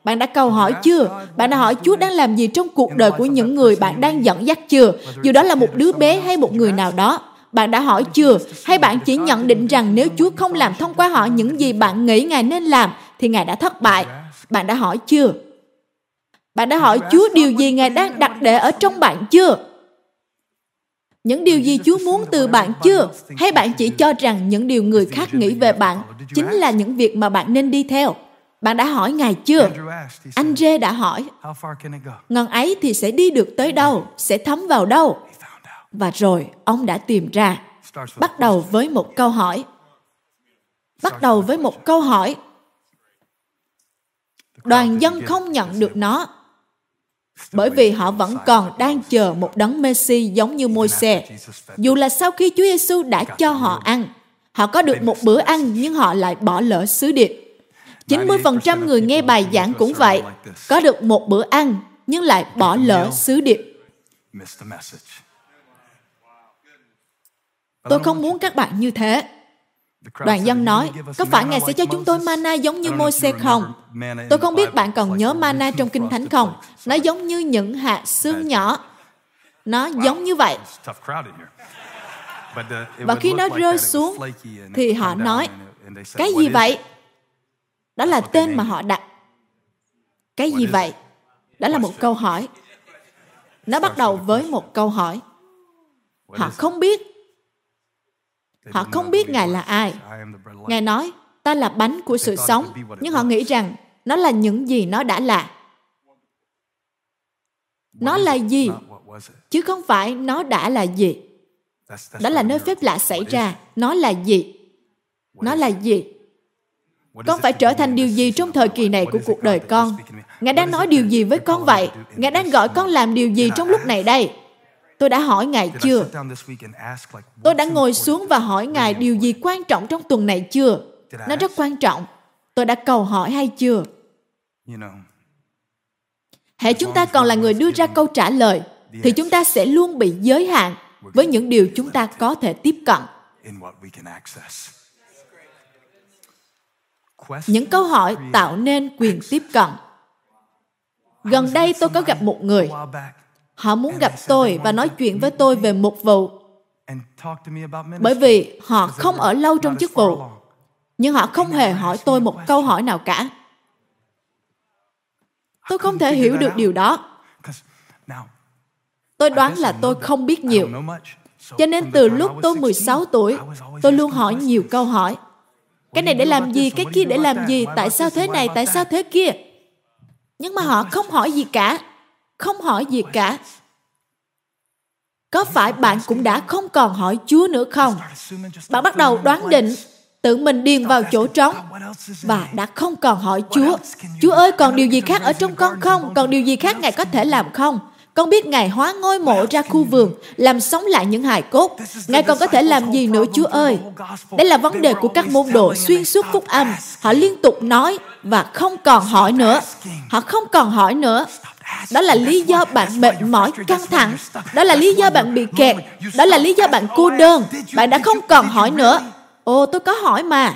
Bạn đã cầu hỏi chưa? Bạn đã hỏi Chúa đang làm gì trong cuộc đời của những người bạn đang dẫn dắt chưa? Dù đó là một đứa bé hay một người nào đó. Bạn đã hỏi chưa? Hay bạn chỉ nhận định rằng nếu Chúa không làm thông qua họ những gì bạn nghĩ Ngài nên làm, thì Ngài đã thất bại. Bạn đã hỏi chưa? Bạn đã hỏi Chúa điều gì Ngài đang đặt để ở trong bạn chưa? Những điều gì Chúa muốn từ bạn chưa? Hay bạn chỉ cho rằng những điều người khác nghĩ về bạn chính là những việc mà bạn nên đi theo? Bạn đã hỏi Ngài chưa? Anh Rê đã hỏi. Ngần ấy thì sẽ đi được tới đâu? Sẽ thấm vào đâu? Và rồi, ông đã tìm ra. Bắt đầu với một câu hỏi. Bắt đầu với một câu hỏi. Đoàn dân không nhận được nó, bởi vì họ vẫn còn đang chờ một đấng Messi giống như Môi-se. Dù là sau khi Chúa Giêsu đã cho họ ăn, họ có được một bữa ăn, nhưng họ lại bỏ lỡ sứ điệp. chín mươi phần trăm người nghe bài giảng cũng vậy. Có được một bữa ăn, nhưng lại bỏ lỡ sứ điệp. Tôi không muốn các bạn như thế. Đoàn dân nói, có phải Ngài sẽ cho chúng tôi mana giống như Môi-se không? Tôi không biết bạn còn nhớ mana trong Kinh Thánh không? Nó giống như những hạt sương nhỏ. Nó giống như vậy. Và khi nó rơi xuống, thì họ nói, cái gì vậy? Đó là tên mà họ đặt. Cái gì vậy? Đó là một câu hỏi. Nó bắt đầu với một câu hỏi. Họ không biết. Họ không biết Ngài là ai. Ngài nói, ta là bánh của sự sống, nhưng họ nghĩ rằng nó là những gì nó đã là. Nó là gì, chứ không phải nó đã là gì. Đó là nơi phép lạ xảy ra. Nó là gì? Nó là gì? Con phải trở thành điều gì trong thời kỳ này của cuộc đời con? Ngài đang nói điều gì với con vậy? Ngài đang gọi con làm điều gì trong lúc này đây? Tôi đã hỏi Ngài chưa? Tôi đã ngồi xuống và hỏi Ngài điều gì quan trọng trong tuần này chưa? Nó rất quan trọng. Tôi đã cầu hỏi hay chưa? Hễ chúng ta còn là người đưa ra câu trả lời, thì chúng ta sẽ luôn bị giới hạn với những điều chúng ta có thể tiếp cận. Những câu hỏi tạo nên quyền tiếp cận. Gần đây tôi có gặp một người. Họ muốn gặp tôi và nói chuyện với tôi về mục vụ. Bởi vì họ không ở lâu trong chức vụ, nhưng họ không hề hỏi tôi một câu hỏi nào cả. Tôi không thể hiểu được điều đó. Tôi đoán là tôi không biết nhiều. Cho nên từ lúc tôi mười sáu tuổi, tôi luôn hỏi nhiều câu hỏi. Cái này để làm gì? Cái kia để làm gì? Tại sao thế này? Tại sao thế kia? Nhưng mà họ không hỏi gì cả. Không hỏi gì cả. Có phải bạn cũng đã không còn hỏi Chúa nữa không? Bạn bắt đầu đoán định, tự mình điền vào chỗ trống và đã không còn hỏi Chúa. Chúa ơi, còn điều gì khác ở trong con không? Còn điều gì khác Ngài có thể làm không? Con biết Ngài hóa ngôi mộ ra khu vườn, làm sống lại những hài cốt. Ngài còn có thể làm gì nữa Chúa ơi? Đây là vấn đề của các môn đồ xuyên suốt phúc âm. Họ liên tục nói và không còn hỏi nữa. Họ không còn hỏi nữa. Đó là lý do bạn mệt mỏi, căng thẳng. Đó là lý do bạn bị kẹt. Đó là lý do bạn cô đơn. Bạn đã không còn hỏi nữa. Ồ, tôi có hỏi mà.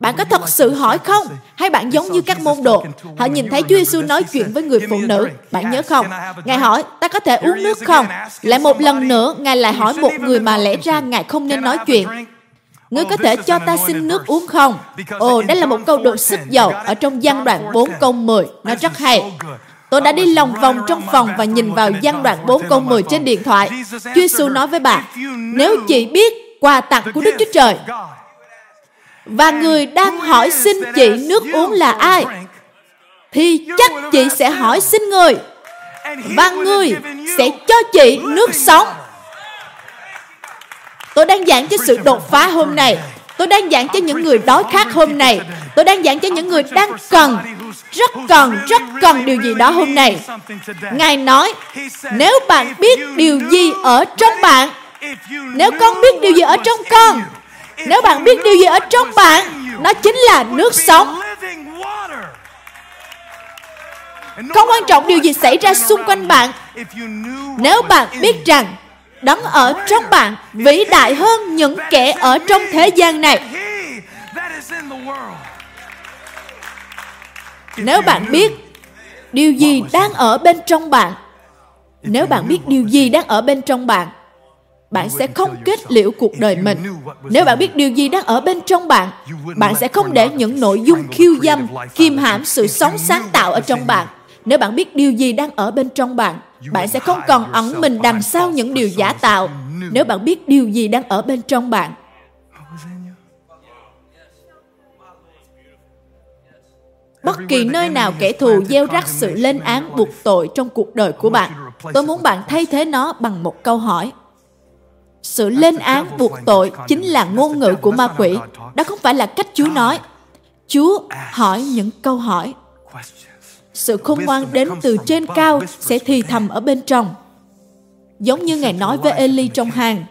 Bạn có thật sự hỏi không? Hay bạn giống như các môn đồ? Họ nhìn thấy Chúa Giêsu nói chuyện với người phụ nữ. Bạn nhớ không? Ngài hỏi, ta có thể uống nước không? Lại một lần nữa, Ngài lại hỏi một người mà lẽ ra Ngài không nên nói chuyện. Ngươi có thể cho ta xin nước uống không? Ồ, đây là một câu đột sức dầu ở trong Giăng đoạn bốn câu mười. Nó rất hay. Tôi đã đi lòng vòng trong phòng và nhìn vào Giăng đoạn bốn câu mười trên điện thoại. Chúa Giêsu nói với bà, nếu chị biết quà tặng của Đức Chúa Trời, và người đang hỏi xin chị nước uống là ai, thì chắc chị sẽ hỏi xin người, và người sẽ cho chị nước sống. Tôi đang giảng cho sự đột phá hôm nay. Tôi đang giảng cho những người đói khát hôm nay. Tôi đang giảng cho những người đang cần, rất cần, rất cần điều gì đó hôm nay. Ngài nói, nếu bạn biết điều gì ở trong bạn, nếu con biết điều gì ở trong con, nếu bạn biết điều gì ở trong bạn, nó chính là nước sống. Không quan trọng điều gì xảy ra xung quanh bạn, nếu bạn biết rằng đấng ở trong bạn vĩ đại hơn những kẻ ở trong thế gian này. Nếu bạn biết điều gì đang ở bên trong bạn, nếu bạn biết điều gì đang ở bên trong bạn, bạn sẽ không kết liễu cuộc đời mình. Nếu bạn biết điều gì đang ở bên trong bạn, bạn sẽ không để những nội dung khiêu dâm kiềm hãm sự sống sáng tạo ở trong bạn. Nếu bạn biết điều gì đang ở bên trong bạn, bạn sẽ không còn ẩn mình đằng sau những điều giả tạo. Nếu bạn biết điều gì đang ở bên trong bạn. Bất kỳ nơi nào kẻ thù gieo rắc sự lên án buộc tội trong cuộc đời của bạn, tôi muốn bạn thay thế nó bằng một câu hỏi. Sự lên án buộc tội chính là ngôn ngữ của ma quỷ. Đó không phải là cách Chúa nói. Chúa hỏi những câu hỏi. Sự khôn ngoan đến từ trên cao sẽ thì thầm ở bên trong. Giống như Ngài nói với Eli trong hang.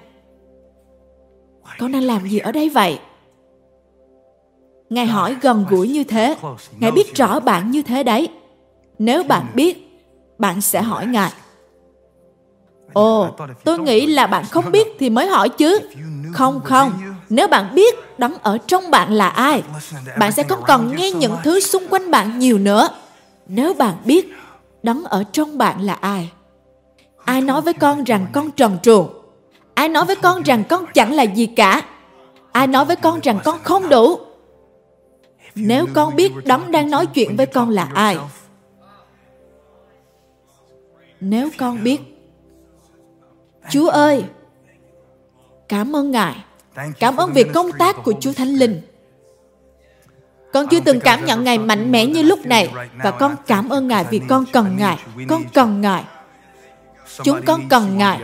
Con đang làm gì ở đây vậy? Ngài hỏi gần gũi như thế. Ngài biết rõ bạn như thế đấy. Nếu bạn biết, bạn sẽ hỏi Ngài. Ồ, tôi nghĩ là bạn không biết thì mới hỏi chứ. Không, không. Nếu bạn biết đấng ở trong bạn là ai, bạn sẽ không còn nghe những thứ xung quanh bạn nhiều nữa. Nếu bạn biết đấng ở trong bạn là ai. Ai nói với con rằng con trần truồng? Ai nói với con rằng con chẳng là gì cả? Ai nói với con rằng con không đủ? Nếu con biết đấng đang nói chuyện với con là ai. Nếu con biết, Chúa ơi, cảm ơn Ngài. Cảm ơn việc công tác của Chúa Thánh Linh. Con chưa từng cảm nhận Ngài mạnh mẽ như lúc này, và con cảm ơn Ngài vì con cần Ngài. Con cần Ngài. Chúng con cần Ngài.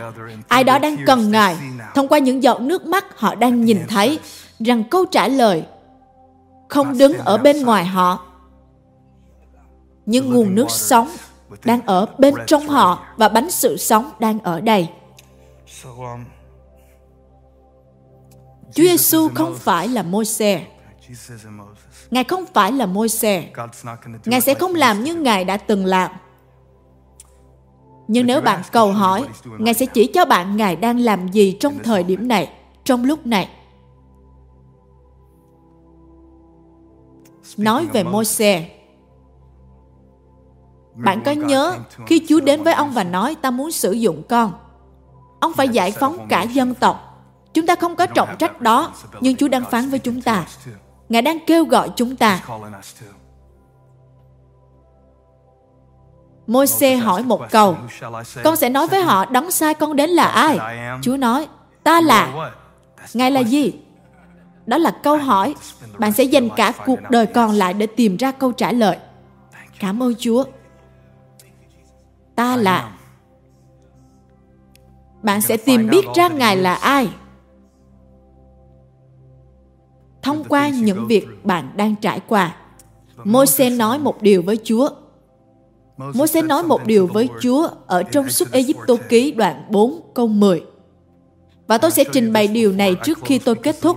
Ai đó đang cần Ngài. Thông qua những giọt nước mắt, họ đang nhìn thấy rằng câu trả lời không đứng ở bên ngoài họ. Nhưng nguồn nước sống đang ở bên trong họ và bánh sự sống đang ở đây. Chúa Giêsu không phải là Môi-se. Ngài không phải là Môi-se. Ngài sẽ không làm như Ngài đã từng làm. Nhưng nếu bạn cầu hỏi, Ngài sẽ chỉ cho bạn Ngài đang làm gì trong thời điểm này, trong lúc này. Nói về Môi-se, bạn có nhớ khi Chúa đến với ông và nói, ta muốn sử dụng con. Ông phải giải phóng cả dân tộc. Chúng ta không có trọng trách đó, nhưng Chúa đang phán với chúng ta. Ngài đang kêu gọi chúng ta. Môi-se hỏi một câu, con sẽ nói với họ, đấng sai con đến là ai? Chúa nói, ta là. Ngài là gì? Đó là câu hỏi. Bạn sẽ dành cả cuộc đời còn lại để tìm ra câu trả lời. Cảm ơn Chúa. Ta là. Bạn sẽ tìm biết ra Ngài là ai thông qua những việc bạn đang trải qua. Môi-se nói một điều với Chúa. Môi-se nói một điều với Chúa ở trong Xuất Ê-díp-tô ký đoạn bốn câu mười. Và tôi sẽ trình bày điều này trước khi tôi kết thúc,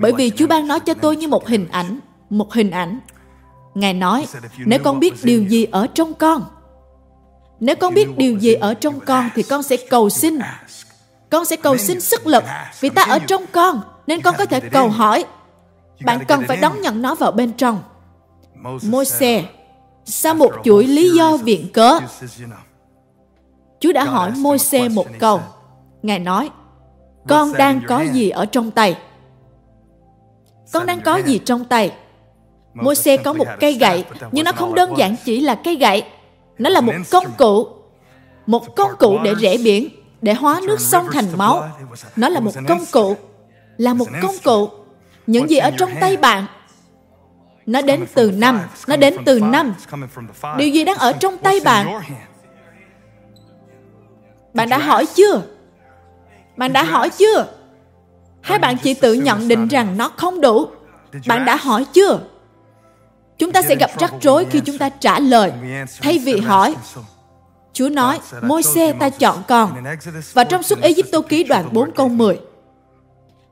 bởi vì Chúa ban nói cho tôi như một hình ảnh, một hình ảnh. Ngài nói, nếu con biết điều gì ở trong con, nếu con biết điều gì ở trong con thì con sẽ cầu xin. Con sẽ cầu xin sức lực, vì ta ở trong con, nên con có thể cầu hỏi. Bạn cần phải đón nhận nó vào bên trong. Môi-se, sau một chuỗi lý do viện cớ, Chúa đã hỏi Môi-se một câu. Ngài nói, con đang có gì ở trong tay? Con đang có gì trong tay? Môi-se có một cây gậy, nhưng nó không đơn giản chỉ là cây gậy. Nó là một công cụ, một công cụ để rẽ biển, để hóa nước sông thành máu. Nó là một công cụ, là một công cụ. Những gì ở trong tay bạn, nó đến từ năm, nó đến từ năm. Điều gì đang ở trong tay bạn? Bạn đã hỏi chưa? Bạn đã hỏi chưa? Hay bạn chỉ tự nhận định rằng nó không đủ? Bạn đã hỏi chưa? Chúng ta sẽ gặp rắc rối khi chúng ta trả lời thay vì hỏi. Chúa nói, Môi-se, ta chọn con. Và trong Xuất Ê-díp-tô ký đoạn bốn câu mười,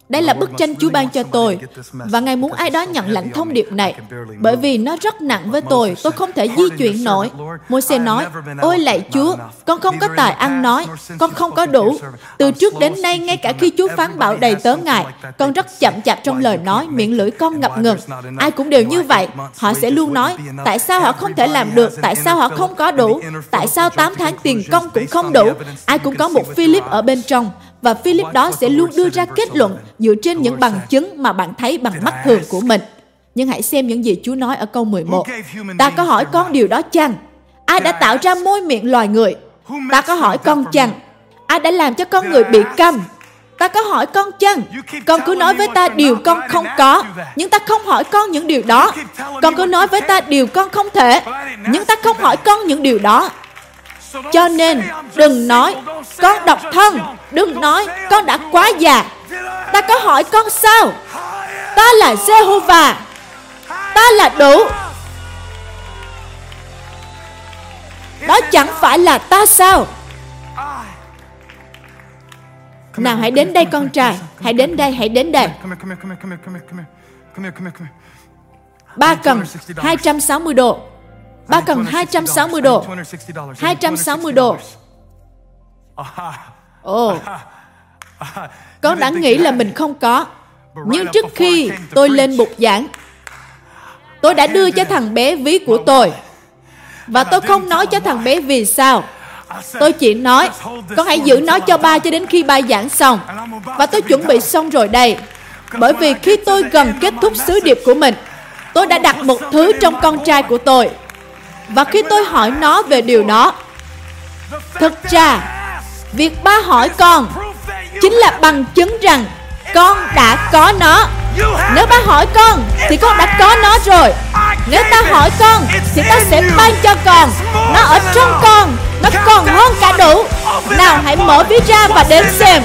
đây là bức tranh Chúa ban cho tôi, và Ngài muốn ai đó nhận lãnh thông điệp này, bởi vì nó rất nặng với tôi, tôi không thể di chuyển nổi. Môi-se nói, ôi lạy Chúa, con không có tài ăn nói, con không có đủ. Từ trước đến nay, ngay cả khi Chúa phán bảo đầy tớ Ngài, con rất chậm chạp trong lời nói, miệng lưỡi con ngập ngừng. Ai cũng đều như vậy, họ sẽ luôn nói, tại sao họ không thể làm được, tại sao họ không có đủ, tại sao tám tháng tiền công cũng không đủ. Ai cũng có một Philip ở bên trong. Và Philip đó sẽ luôn đưa ra kết luận dựa trên những bằng chứng mà bạn thấy bằng mắt thường của mình. Nhưng hãy xem những gì Chúa nói ở câu mười một. Ta có hỏi con điều đó chăng? Ai đã tạo ra môi miệng loài người? Ta có hỏi con chăng? Ai đã làm cho con người bị câm? Ta có hỏi con chăng? Con cứ nói với ta điều con không có, nhưng ta không hỏi con những điều đó. Con cứ nói với ta điều con không thể, nhưng ta không hỏi con những điều đó. Cho nên, đừng nói, con độc thân. Đừng nói, con đã quá già. Ta có hỏi con sao? Ta là Jehovah. Ta là đủ. Đó chẳng phải là ta sao? Nào hãy đến đây con trai. Hãy đến đây, hãy đến đây. Ba cần hai trăm sáu mươi độ. Ba cần hai trăm sáu mươi độ. hai trăm sáu mươi độ. Ồ, oh. Con đã nghĩ là mình không có. Nhưng trước khi tôi lên bục giảng, tôi đã đưa cho thằng bé ví của tôi. Và tôi không nói cho thằng bé vì sao. Tôi chỉ nói, con hãy giữ nó cho ba cho đến khi ba giảng xong. Và tôi chuẩn bị xong rồi đây. Bởi vì khi tôi gần kết thúc sứ điệp của mình, tôi đã đặt một thứ trong con trai của tôi. Và khi tôi hỏi nó về điều đó, thực ra, việc ba hỏi con chính là bằng chứng rằng con đã có nó. Nếu ba hỏi con, thì con đã có nó rồi. Nếu ta hỏi con, thì ta sẽ ban cho con. Nó ở trong con, nó còn hơn cả đủ. Nào hãy mở ví ra và đếm xem,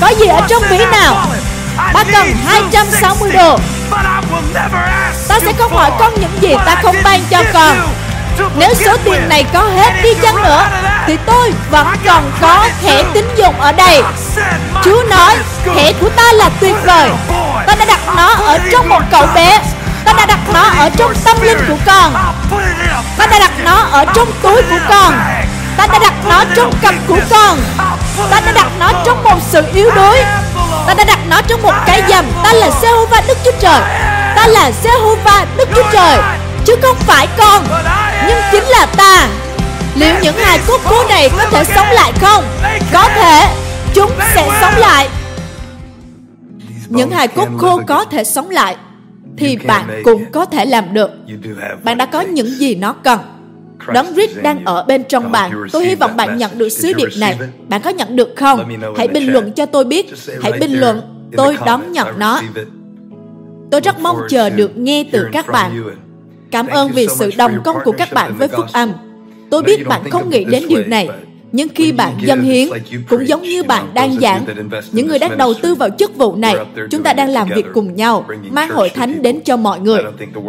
có gì ở trong ví nào. Ba cần hai trăm sáu mươi độ. Ta sẽ không hỏi con những gì ta không ban cho con. Nếu số tiền này có hết đi chăng nữa thì tôi vẫn còn có thẻ tín dụng ở đây. Chúa nói thẻ của ta là tuyệt vời. Ta đã đặt nó ở trong một cậu bé. Ta đã đặt nó ở trong tâm linh của con. Ta đã đặt nó ở trong túi của con. Ta đã đặt nó trong cặp của con. Ta đã đặt nó trong một sự yếu đuối. Ta đã đặt nó trong một cái dầm. Ta là Jehovah Đức Chúa Trời. Ta là Jehovah Đức Chúa Trời, chứ không phải con, nhưng chính là ta. Liệu những hài cốt cũ này có thể sống lại không? Có thể. Chúng sẽ sống lại. Những hài cốt khô có thể sống lại thì bạn cũng có thể làm được. Bạn đã có những gì nó cần. Đấng Christ đang ở bên trong bạn. Tôi hy vọng bạn nhận được sứ điệp này. Bạn có nhận được không? Hãy bình luận cho tôi biết. Hãy bình luận. Tôi đón nhận nó. Tôi rất mong chờ được nghe từ các bạn. Cảm ơn vì sự đồng công của các bạn với phúc âm. Tôi biết bạn không nghĩ đến điều này, nhưng khi bạn dâng hiến, cũng giống như bạn đang giảng, những người đang đầu tư vào chức vụ này, chúng ta đang làm việc cùng nhau, mang hội thánh đến cho mọi người.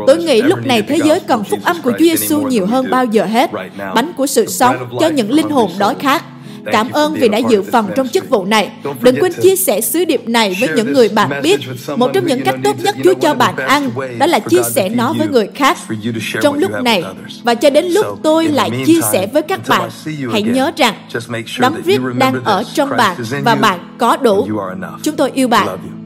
Tôi nghĩ lúc này thế giới cần phúc âm của Chúa Giêsu nhiều hơn bao giờ hết, bánh của sự sống cho những linh hồn đói khát. Cảm ơn vì đã dự phần trong chức vụ này. Đừng quên chia sẻ sứ điệp này với những người bạn biết. Một trong những cách tốt nhất Chúa cho bạn ăn đó là chia sẻ nó với người khác trong lúc này. Và cho đến lúc tôi lại chia sẻ với các bạn, hãy nhớ rằng Đấng Christ đang ở trong bạn và bạn có đủ. Chúng tôi yêu bạn.